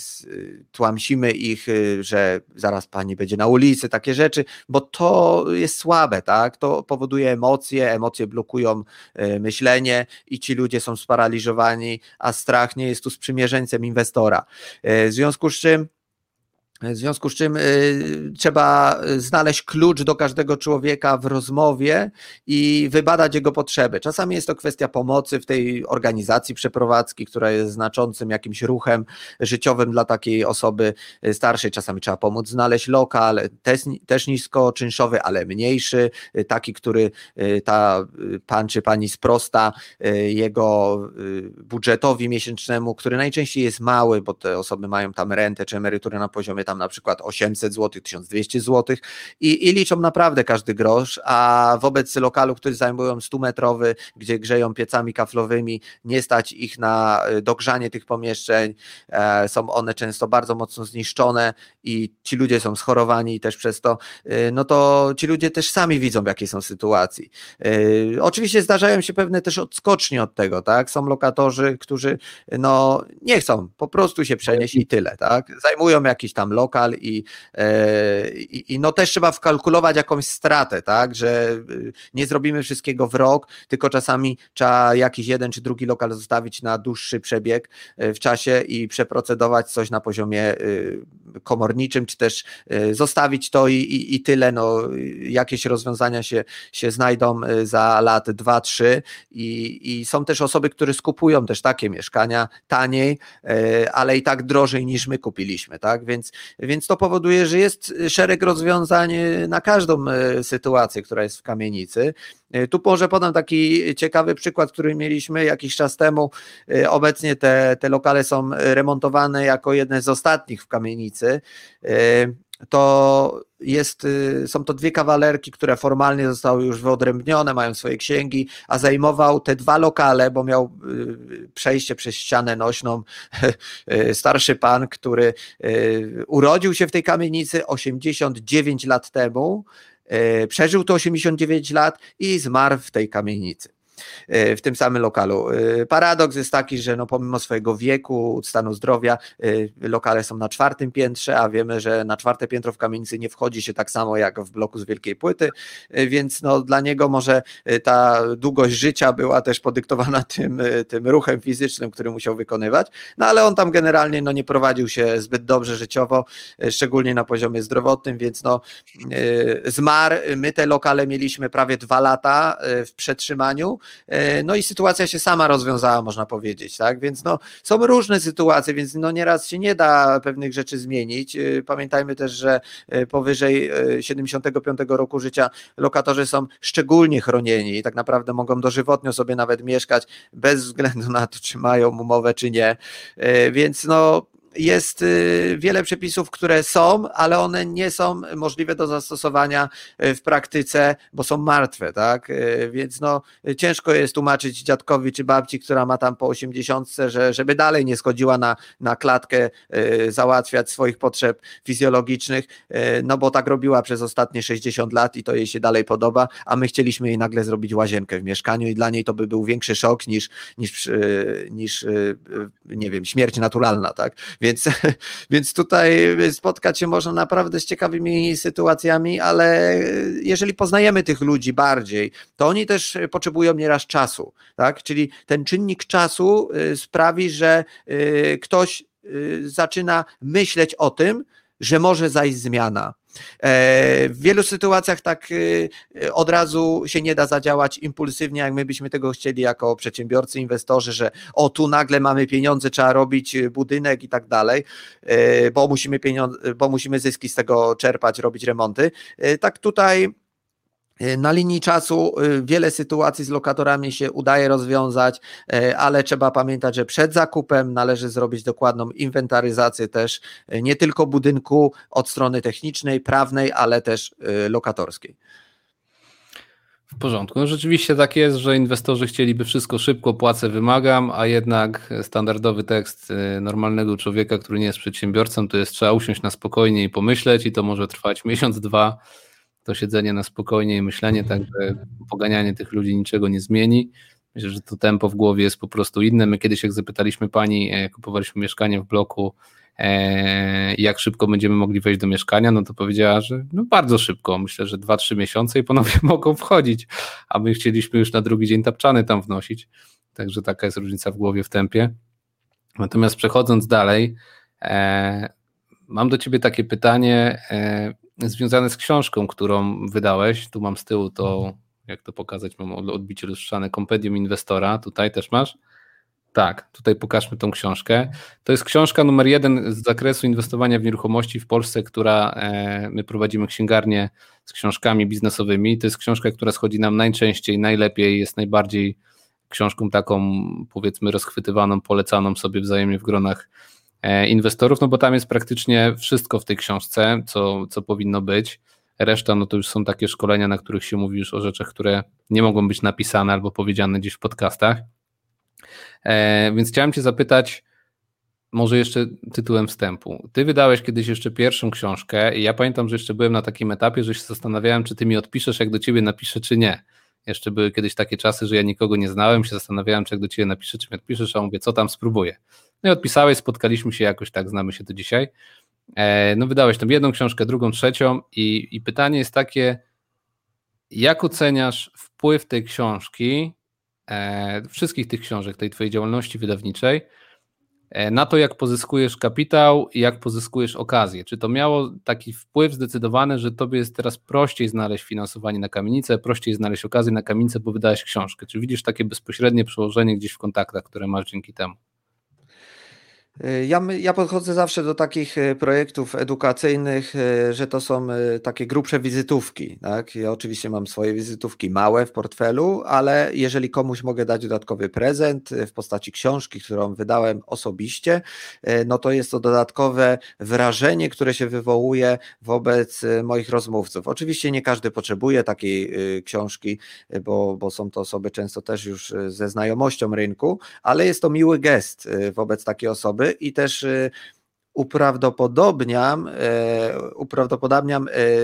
tłamsimy ich, że zaraz pani będzie na ulicy, takie rzeczy, bo to jest słabe, tak? To powoduje emocje, emocje blokują myślenie i ci ludzie są sparaliżowani, a strach nie jest tu sprzymierzeńcem inwestora. W związku z czym trzeba znaleźć klucz do każdego człowieka w rozmowie i wybadać jego potrzeby. Czasami jest to kwestia pomocy w tej organizacji przeprowadzki, która jest znaczącym jakimś ruchem życiowym dla takiej osoby starszej. Czasami trzeba pomóc znaleźć lokal, też niskoczynszowy, ale mniejszy, taki, który pan czy pani sprosta jego budżetowi miesięcznemu, który najczęściej jest mały, bo te osoby mają tam rentę czy emeryturę na poziomie tam na przykład 800 zł, 1200 zł i liczą naprawdę każdy grosz, a wobec lokalu, który zajmują 100-metrowy, gdzie grzeją piecami kaflowymi, nie stać ich na dogrzanie tych pomieszczeń, są one często bardzo mocno zniszczone i ci ludzie są schorowani też przez to, no to ci ludzie też sami widzą, w jakiej są sytuacji. Oczywiście zdarzają się pewne też odskocznie od tego, tak? Są lokatorzy, którzy no nie chcą po prostu się przenieść i tyle, tak? Zajmują jakiś tam lokal i no też trzeba wkalkulować jakąś stratę, tak, że nie zrobimy wszystkiego w rok, tylko czasami trzeba jakiś jeden czy drugi lokal zostawić na dłuższy przebieg w czasie i przeprocedować coś na poziomie komorniczym, czy też zostawić to i tyle, no jakieś rozwiązania się znajdą za lat 2-3 i są też osoby, które skupują też takie mieszkania taniej, ale i tak drożej niż my kupiliśmy, tak, więc to powoduje, że jest szereg rozwiązań na każdą sytuację, która jest w kamienicy. Tu może podam taki ciekawy przykład, który mieliśmy jakiś czas temu. Obecnie te lokale są remontowane jako jedne z ostatnich w kamienicy. Są to dwie kawalerki, które formalnie zostały już wyodrębnione, mają swoje księgi, a zajmował te dwa lokale, bo miał przejście przez ścianę nośną starszy pan, który urodził się w tej kamienicy 89 lat temu, przeżył to 89 lat i zmarł w tej kamienicy, w tym samym lokalu. Paradoks jest taki, że no pomimo swojego wieku, stanu zdrowia, lokale są na 4. piętrze, a wiemy, że na 4. piętro w kamienicy nie wchodzi się tak samo jak w bloku z wielkiej płyty, więc no dla niego może ta długość życia była też podyktowana tym ruchem fizycznym, który musiał wykonywać, no ale on tam generalnie no nie prowadził się zbyt dobrze życiowo, szczególnie na poziomie zdrowotnym, więc no zmarł. My te lokale mieliśmy prawie 2 lata w przetrzymaniu, no i sytuacja się sama rozwiązała, można powiedzieć, tak, więc no są różne sytuacje, więc no nieraz się nie da pewnych rzeczy zmienić. Pamiętajmy też, że powyżej 75 roku życia lokatorzy są szczególnie chronieni i tak naprawdę mogą dożywotnio sobie nawet mieszkać bez względu na to, czy mają umowę, czy nie, więc no jest wiele przepisów, które są, ale one nie są możliwe do zastosowania w praktyce, bo są martwe, tak? Więc no ciężko jest tłumaczyć dziadkowi czy babci, która ma tam po 80, żeby dalej nie schodziła na klatkę załatwiać swoich potrzeb fizjologicznych, no bo tak robiła przez ostatnie 60 lat i to jej się dalej podoba, a my chcieliśmy jej nagle zrobić łazienkę w mieszkaniu i dla niej to by był większy szok niż nie wiem, śmierć naturalna, tak? Więc tutaj spotkać się można naprawdę z ciekawymi sytuacjami, ale jeżeli poznajemy tych ludzi bardziej, to oni też potrzebują nieraz czasu, tak? Czyli ten czynnik czasu sprawi, że ktoś zaczyna myśleć o tym, że może zajść zmiana. W wielu sytuacjach tak od razu się nie da zadziałać impulsywnie, jak my byśmy tego chcieli jako przedsiębiorcy, inwestorzy, że o tu nagle mamy pieniądze, trzeba robić budynek i tak dalej, bo musimy zyski z tego czerpać, robić remonty. Tak tutaj na linii czasu wiele sytuacji z lokatorami się udaje rozwiązać, ale trzeba pamiętać, że przed zakupem należy zrobić dokładną inwentaryzację też nie tylko budynku od strony technicznej, prawnej, ale też lokatorskiej. W porządku. No rzeczywiście tak jest, że inwestorzy chcieliby wszystko szybko, płacę, wymagam, a jednak standardowy tekst normalnego człowieka, który nie jest przedsiębiorcą, to jest trzeba usiąść na spokojnie i pomyśleć i to może trwać miesiąc, dwa, to siedzenie na spokojnie i myślenie, także poganianie tych ludzi niczego nie zmieni. Myślę, że to tempo w głowie jest po prostu inne. My kiedyś jak zapytaliśmy pani, kupowaliśmy mieszkanie w bloku, jak szybko będziemy mogli wejść do mieszkania, no to powiedziała, że no bardzo szybko, myślę, że 2-3 miesiące i ponownie mogą wchodzić, a my chcieliśmy już na drugi dzień tapczany tam wnosić, także taka jest różnica w głowie w tempie. Natomiast przechodząc dalej, mam do Ciebie takie pytanie związane z książką, którą wydałeś, tu mam z tyłu to, jak to pokazać, mam odbicie lustrzane, Kompendium Inwestora, tutaj też masz? Tak, tutaj pokażmy tą książkę. To jest książka numer 1 z zakresu inwestowania w nieruchomości w Polsce, która my prowadzimy księgarnię z książkami biznesowymi. To jest książka, która schodzi nam najczęściej, najlepiej, jest najbardziej książką taką, powiedzmy, rozchwytywaną, polecaną sobie wzajemnie w gronach inwestorów, no bo tam jest praktycznie wszystko w tej książce, co powinno być. Reszta, no to już są takie szkolenia, na których się mówi już o rzeczach, które nie mogą być napisane albo powiedziane gdzieś w podcastach. Więc chciałem Cię zapytać, może jeszcze tytułem wstępu. Ty wydałeś kiedyś jeszcze pierwszą książkę i ja pamiętam, że jeszcze byłem na takim etapie, że się zastanawiałem, czy Ty mi odpiszesz, jak do Ciebie napiszę, czy nie. Jeszcze były kiedyś takie czasy, że ja nikogo nie znałem, się zastanawiałem, czy jak do Ciebie napiszę, czy mi odpiszesz, a mówię, co tam, spróbuję. No i odpisałeś, spotkaliśmy się jakoś, tak, znamy się do dzisiaj. No wydałeś tam jedną książkę, drugą, trzecią i pytanie jest takie, jak oceniasz wpływ tej książki, wszystkich tych książek, tej Twojej działalności wydawniczej, na to, jak pozyskujesz kapitał i jak pozyskujesz okazję. Czy to miało taki wpływ zdecydowany, że Tobie jest teraz prościej znaleźć finansowanie na kamienicę, prościej znaleźć okazję na kamienicę, bo wydałeś książkę? Czy widzisz takie bezpośrednie przełożenie gdzieś w kontaktach, które masz dzięki temu? Ja podchodzę zawsze do takich projektów edukacyjnych, że to są takie grubsze wizytówki. Tak? Ja oczywiście mam swoje wizytówki małe w portfelu, ale jeżeli komuś mogę dać dodatkowy prezent w postaci książki, którą wydałem osobiście, no to jest to dodatkowe wrażenie, które się wywołuje wobec moich rozmówców. Oczywiście nie każdy potrzebuje takiej książki, bo są to osoby często też już ze znajomością rynku, ale jest to miły gest wobec takiej osoby, i też uprawdopodobniam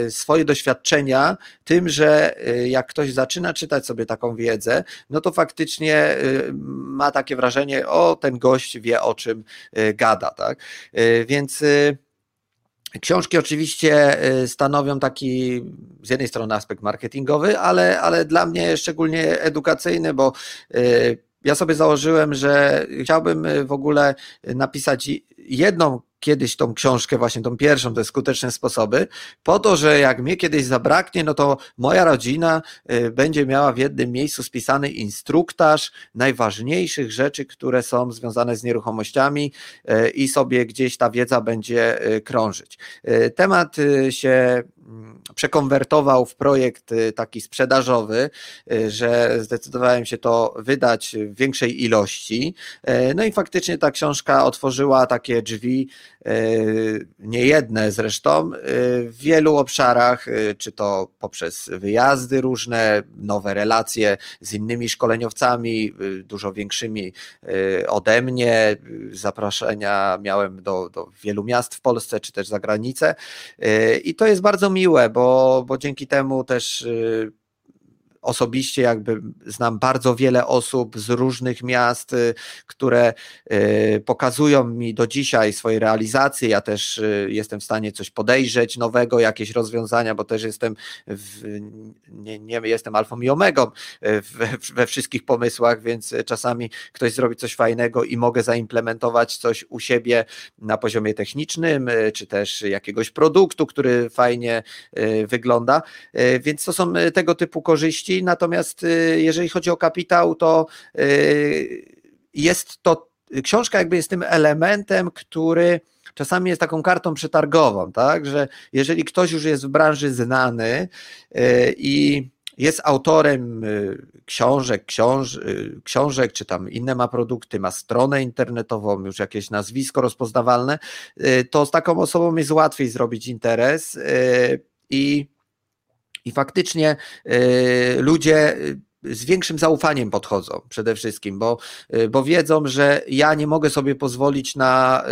swoje doświadczenia tym, że jak ktoś zaczyna czytać sobie taką wiedzę, no to faktycznie ma takie wrażenie, o, ten gość wie, o czym gada, tak? Więc książki oczywiście stanowią taki z jednej strony aspekt marketingowy, ale dla mnie szczególnie edukacyjny, bo ja sobie założyłem, że chciałbym w ogóle napisać jedną kiedyś tą książkę, właśnie tą pierwszą, te skuteczne sposoby, po to, że jak mnie kiedyś zabraknie, no to moja rodzina będzie miała w jednym miejscu spisany instruktaż najważniejszych rzeczy, które są związane z nieruchomościami i sobie gdzieś ta wiedza będzie krążyć. Temat się przekonwertował w projekt taki sprzedażowy, że zdecydowałem się to wydać w większej ilości. No i faktycznie ta książka otworzyła takie drzwi, niejedne zresztą, w wielu obszarach, czy to poprzez wyjazdy różne, nowe relacje z innymi szkoleniowcami, dużo większymi ode mnie, zaproszenia miałem do wielu miast w Polsce, czy też za granicę i to jest bardzo miłe, bo dzięki temu też osobiście jakby znam bardzo wiele osób z różnych miast, które pokazują mi do dzisiaj swoje realizacje. Ja też jestem w stanie coś podejrzeć nowego, jakieś rozwiązania, bo też jestem, nie jestem alfą i omegą we wszystkich pomysłach, więc czasami ktoś zrobi coś fajnego i mogę zaimplementować coś u siebie na poziomie technicznym, czy też jakiegoś produktu, który fajnie wygląda. Więc to są tego typu korzyści. Natomiast jeżeli chodzi o kapitał, to jest to, książka jakby jest tym elementem, który czasami jest taką kartą przetargową, tak, że jeżeli ktoś już jest w branży znany i jest autorem książek, czy tam inne ma produkty, ma stronę internetową, już jakieś nazwisko rozpoznawalne, to z taką osobą jest łatwiej zrobić interes i I faktycznie ludzie z większym zaufaniem podchodzą przede wszystkim, bo wiedzą, że ja nie mogę sobie pozwolić na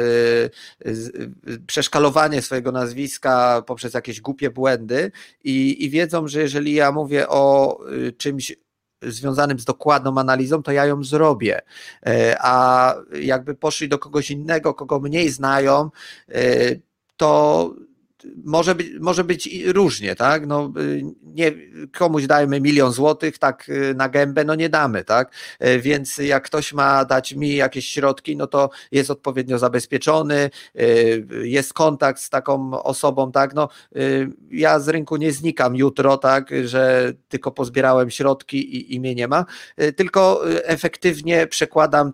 przeszkalowanie swojego nazwiska poprzez jakieś głupie błędy i wiedzą, że jeżeli ja mówię o czymś związanym z dokładną analizą, to ja ją zrobię, a jakby poszli do kogoś innego, kogo mniej znają, to może być różnie, tak? No, nie, komuś dajemy 1 000 000 złotych tak na gębę, no nie damy, tak? Więc jak ktoś ma dać mi jakieś środki, no to jest odpowiednio zabezpieczony, jest kontakt z taką osobą, tak? No, ja z rynku nie znikam jutro, tak? Że tylko pozbierałem środki i mnie nie ma, tylko efektywnie przekładam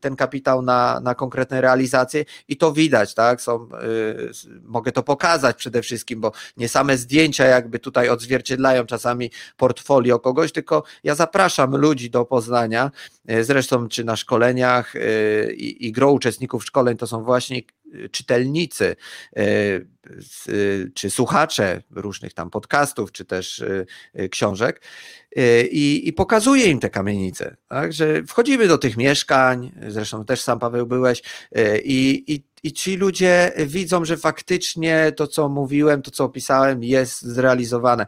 ten kapitał na konkretne realizacje i to widać, tak? Mogę to pokazać przede wszystkim, bo nie same zdjęcia jakby tutaj odzwierciedlają czasami portfolio kogoś, tylko ja zapraszam ludzi do Poznania, zresztą czy na szkoleniach i gro uczestników szkoleń to są właśnie czytelnicy czy słuchacze różnych tam podcastów, czy też książek i pokazuję im te kamienice, tak, że wchodzimy do tych mieszkań, zresztą też sam Paweł byłeś i ci ludzie widzą, że faktycznie to, co mówiłem, to, co opisałem, jest zrealizowane.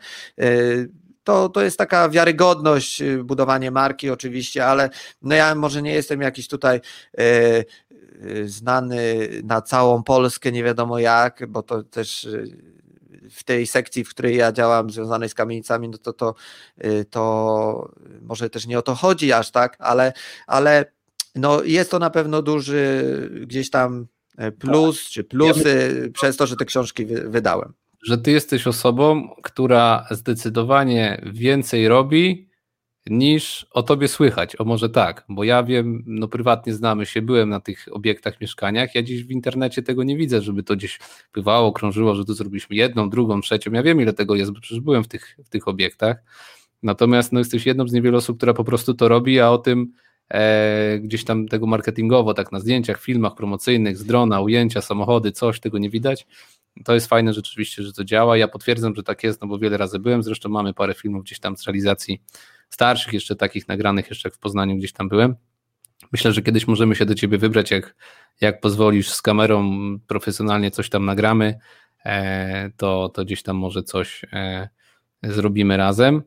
To jest taka wiarygodność, budowanie marki oczywiście, ale no ja może nie jestem jakiś tutaj znany na całą Polskę, nie wiadomo jak, bo to też w tej sekcji, w której ja działam, związanej z kamienicami, no to może też nie o to chodzi aż tak, ale no jest to na pewno duży gdzieś tam plus czy plusy przez to, że te książki wydałem. Że ty jesteś osobą, która zdecydowanie więcej robi niż o tobie słychać, o może tak, bo ja wiem, no prywatnie znamy się, byłem na tych obiektach, mieszkaniach, ja dziś w internecie tego nie widzę, żeby to gdzieś pływało, krążyło, że tu zrobiliśmy 1, 2, 3, ja wiem ile tego jest, bo przecież byłem w tych obiektach, natomiast no, jesteś jedną z niewielu osób, która po prostu to robi, a o tym gdzieś tam tego marketingowo, tak na zdjęciach, filmach promocyjnych, z drona, ujęcia, samochody, coś, tego nie widać. To jest fajne rzeczywiście, że to działa. Ja potwierdzam, że tak jest, no bo wiele razy byłem, zresztą mamy parę filmów gdzieś tam z realizacji starszych, jeszcze takich nagranych, jeszcze jak w Poznaniu gdzieś tam byłem. Myślę, że kiedyś możemy się do ciebie wybrać, jak pozwolisz, z kamerą profesjonalnie coś tam nagramy, to gdzieś tam może coś zrobimy razem.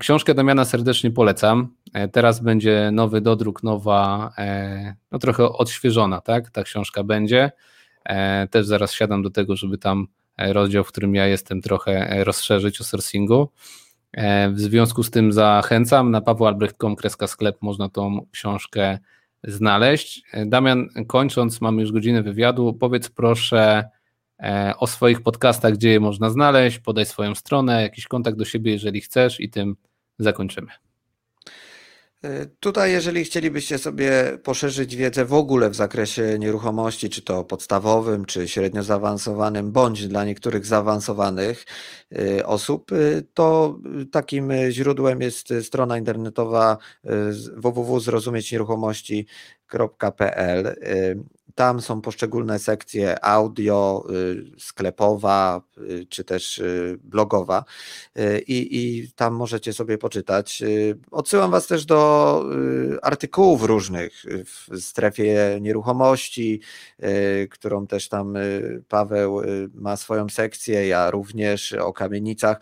Książkę Damiana serdecznie polecam. Teraz będzie nowy dodruk, nowa, no trochę odświeżona, tak? Ta książka będzie. Też zaraz siadam do tego, żeby tam rozdział, w którym ja jestem, trochę rozszerzyć o sourcingu. W związku z tym zachęcam, na pawłoalbrecht.com/sklep można tą książkę znaleźć. Damian, kończąc, mamy już godzinę wywiadu, powiedz proszę o swoich podcastach, gdzie je można znaleźć, podaj swoją stronę, jakiś kontakt do siebie, jeżeli chcesz, i tym zakończymy. Tutaj, jeżeli chcielibyście sobie poszerzyć wiedzę w ogóle w zakresie nieruchomości, czy to podstawowym, czy średnio zaawansowanym, bądź dla niektórych zaawansowanych osób, to takim źródłem jest strona internetowa www.zrozumiećnieruchomości.pl. Tam są poszczególne sekcje audio, sklepowa czy też blogowa i tam możecie sobie poczytać. Odsyłam was też do artykułów różnych w strefie nieruchomości, którą też tam Paweł ma swoją sekcję, ja również o kamienicach.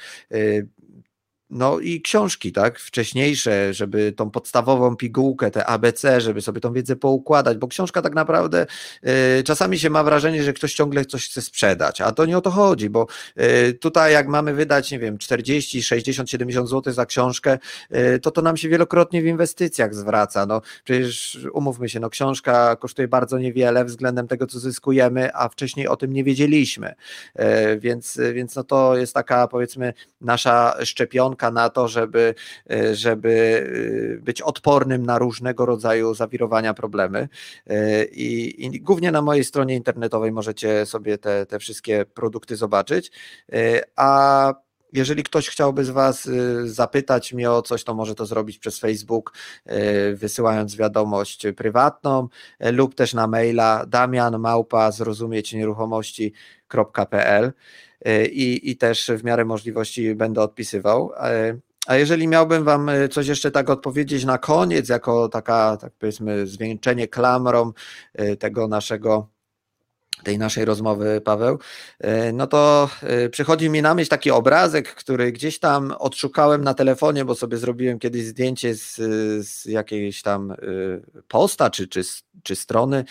No i książki, tak, wcześniejsze, żeby tą podstawową pigułkę, te ABC, żeby sobie tą wiedzę poukładać, bo książka tak naprawdę czasami się ma wrażenie, że ktoś ciągle coś chce sprzedać, a to nie o to chodzi, bo tutaj jak mamy wydać, nie wiem, 40, 60, 70 zł za książkę, to nam się wielokrotnie w inwestycjach zwraca, no przecież umówmy się, no książka kosztuje bardzo niewiele względem tego, co zyskujemy, a wcześniej o tym nie wiedzieliśmy, więc no to jest taka, powiedzmy, nasza szczepionka na to, żeby być odpornym na różnego rodzaju zawirowania, problemy. I głównie na mojej stronie internetowej możecie sobie te wszystkie produkty zobaczyć. A jeżeli ktoś chciałby z was zapytać mnie o coś, to może to zrobić przez Facebook, wysyłając wiadomość prywatną lub też na maila damian@zrozumiećnieruchomości.pl. i też w miarę możliwości będę odpisywał. A jeżeli miałbym Wam coś jeszcze tak odpowiedzieć na koniec, jako taka, tak powiedzmy, zwieńczenie klamrą tego tej naszej rozmowy, Paweł, no to przychodzi mi na myśl taki obrazek, który gdzieś tam odszukałem na telefonie, bo sobie zrobiłem kiedyś zdjęcie z jakiejś tam posta czy strony,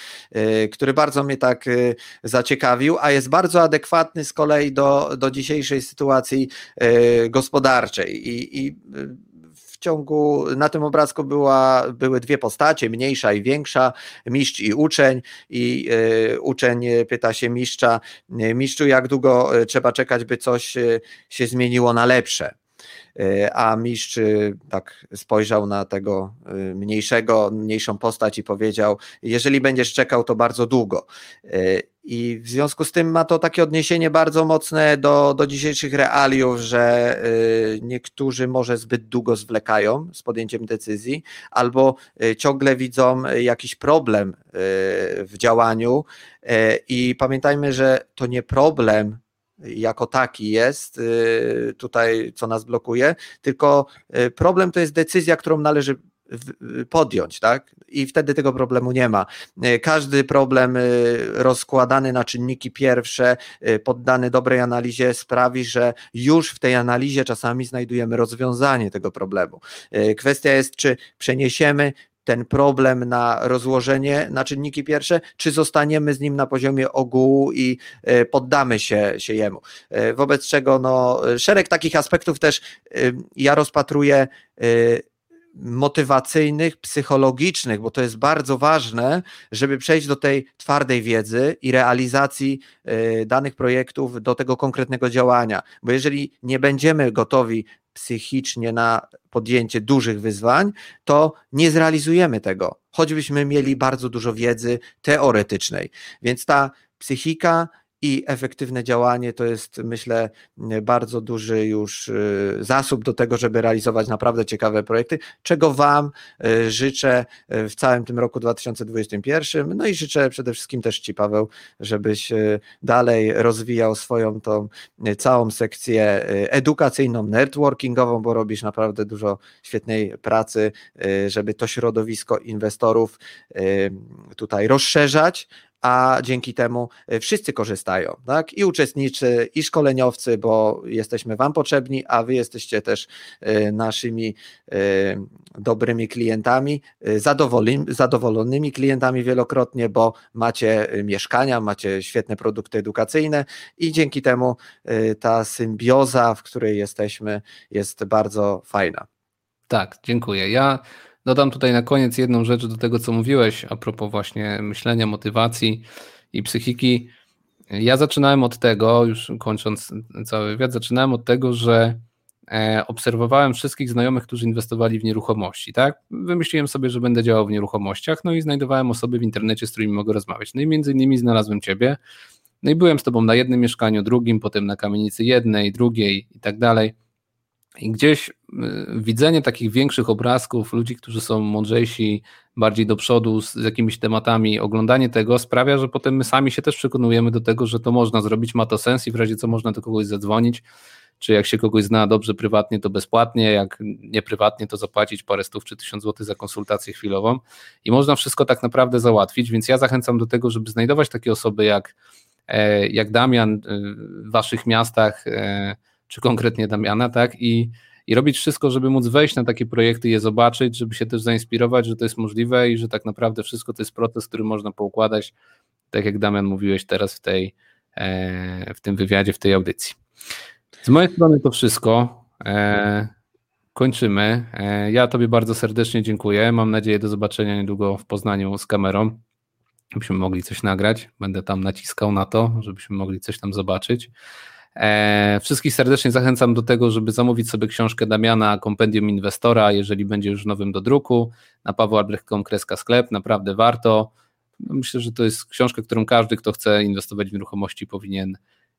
który bardzo mnie tak zaciekawił, a jest bardzo adekwatny z kolei do dzisiejszej sytuacji gospodarczej i na tym obrazku były dwie postacie, mniejsza i większa, mistrz i uczeń, i uczeń pyta się mistrza: mistrzu, jak długo trzeba czekać, by coś się zmieniło na lepsze? A mistrz tak spojrzał na tego mniejszą postać i powiedział: jeżeli będziesz czekał, to bardzo długo. I w związku z tym ma to takie odniesienie bardzo mocne do dzisiejszych realiów, że niektórzy może zbyt długo zwlekają z podjęciem decyzji albo ciągle widzą jakiś problem w działaniu i pamiętajmy, że to nie problem jako taki jest tutaj, co nas blokuje, tylko problem to jest decyzja, którą należy podjąć, tak? I wtedy tego problemu nie ma. Każdy problem rozkładany na czynniki pierwsze, poddany dobrej analizie, sprawi, że już w tej analizie czasami znajdujemy rozwiązanie tego problemu. Kwestia jest, czy przeniesiemy ten problem na rozłożenie na czynniki pierwsze, czy zostaniemy z nim na poziomie ogółu i poddamy się jemu. Wobec czego szereg takich aspektów też ja rozpatruję motywacyjnych, psychologicznych, bo to jest bardzo ważne, żeby przejść do tej twardej wiedzy i realizacji danych projektów, do tego konkretnego działania, bo jeżeli nie będziemy gotowi psychicznie na podjęcie dużych wyzwań, to nie zrealizujemy tego, choćbyśmy mieli bardzo dużo wiedzy teoretycznej, więc ta psychika i efektywne działanie to jest, myślę, bardzo duży już zasób do tego, żeby realizować naprawdę ciekawe projekty, czego Wam życzę w całym tym roku 2021. No i życzę przede wszystkim też Ci, Paweł, żebyś dalej rozwijał swoją tą całą sekcję edukacyjną, networkingową, bo robisz naprawdę dużo świetnej pracy, żeby to środowisko inwestorów tutaj rozszerzać, a dzięki temu wszyscy korzystają, tak? I uczestniczy, i szkoleniowcy, bo jesteśmy Wam potrzebni, a Wy jesteście też naszymi dobrymi klientami, zadowolonymi klientami wielokrotnie, bo macie mieszkania, macie świetne produkty edukacyjne i dzięki temu ta symbioza, w której jesteśmy, jest bardzo fajna. Tak, dziękuję. Ja dodam tutaj na koniec jedną rzecz do tego, co mówiłeś a propos właśnie myślenia, motywacji i psychiki. Ja zaczynałem od tego, już kończąc cały wywiad, że obserwowałem wszystkich znajomych, którzy inwestowali w nieruchomości. Tak? Wymyśliłem sobie, że będę działał w nieruchomościach, no i znajdowałem osoby w internecie, z którymi mogę rozmawiać. No i między innymi znalazłem Ciebie. No i byłem z Tobą na jednym mieszkaniu, drugim, potem na kamienicy jednej, drugiej i tak dalej. I gdzieś widzenie takich większych obrazków, ludzi, którzy są mądrzejsi, bardziej do przodu z jakimiś tematami, oglądanie tego sprawia, że potem my sami się też przekonujemy do tego, że to można zrobić, ma to sens i w razie co można do kogoś zadzwonić, czy jak się kogoś zna dobrze prywatnie, to bezpłatnie, jak nie prywatnie, to zapłacić parę stów czy 1000 złotych za konsultację chwilową i można wszystko tak naprawdę załatwić, więc ja zachęcam do tego, żeby znajdować takie osoby jak Damian w Waszych miastach, czy konkretnie Damiana, tak? I robić wszystko, żeby móc wejść na takie projekty, je zobaczyć, żeby się też zainspirować, że to jest możliwe i że tak naprawdę wszystko to jest proces, który można poukładać, tak jak Damian mówiłeś teraz w tym wywiadzie, w tej audycji. Z mojej strony to wszystko. Kończymy. Ja Tobie bardzo serdecznie dziękuję. Mam nadzieję do zobaczenia niedługo w Poznaniu z kamerą, żebyśmy mogli coś nagrać. Będę tam naciskał na to, żebyśmy mogli coś tam zobaczyć. Wszystkich serdecznie zachęcam do tego, żeby zamówić sobie książkę Damiana, Kompendium Inwestora, jeżeli będzie już w nowym do druku, na pawłoalbrecht.com/sklep, naprawdę warto. Myślę, że to jest książka, którą każdy, kto chce inwestować w nieruchomości, powinien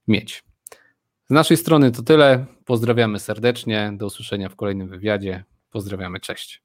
mieć. Z naszej strony to tyle, pozdrawiamy serdecznie, do usłyszenia w kolejnym wywiadzie, pozdrawiamy, cześć.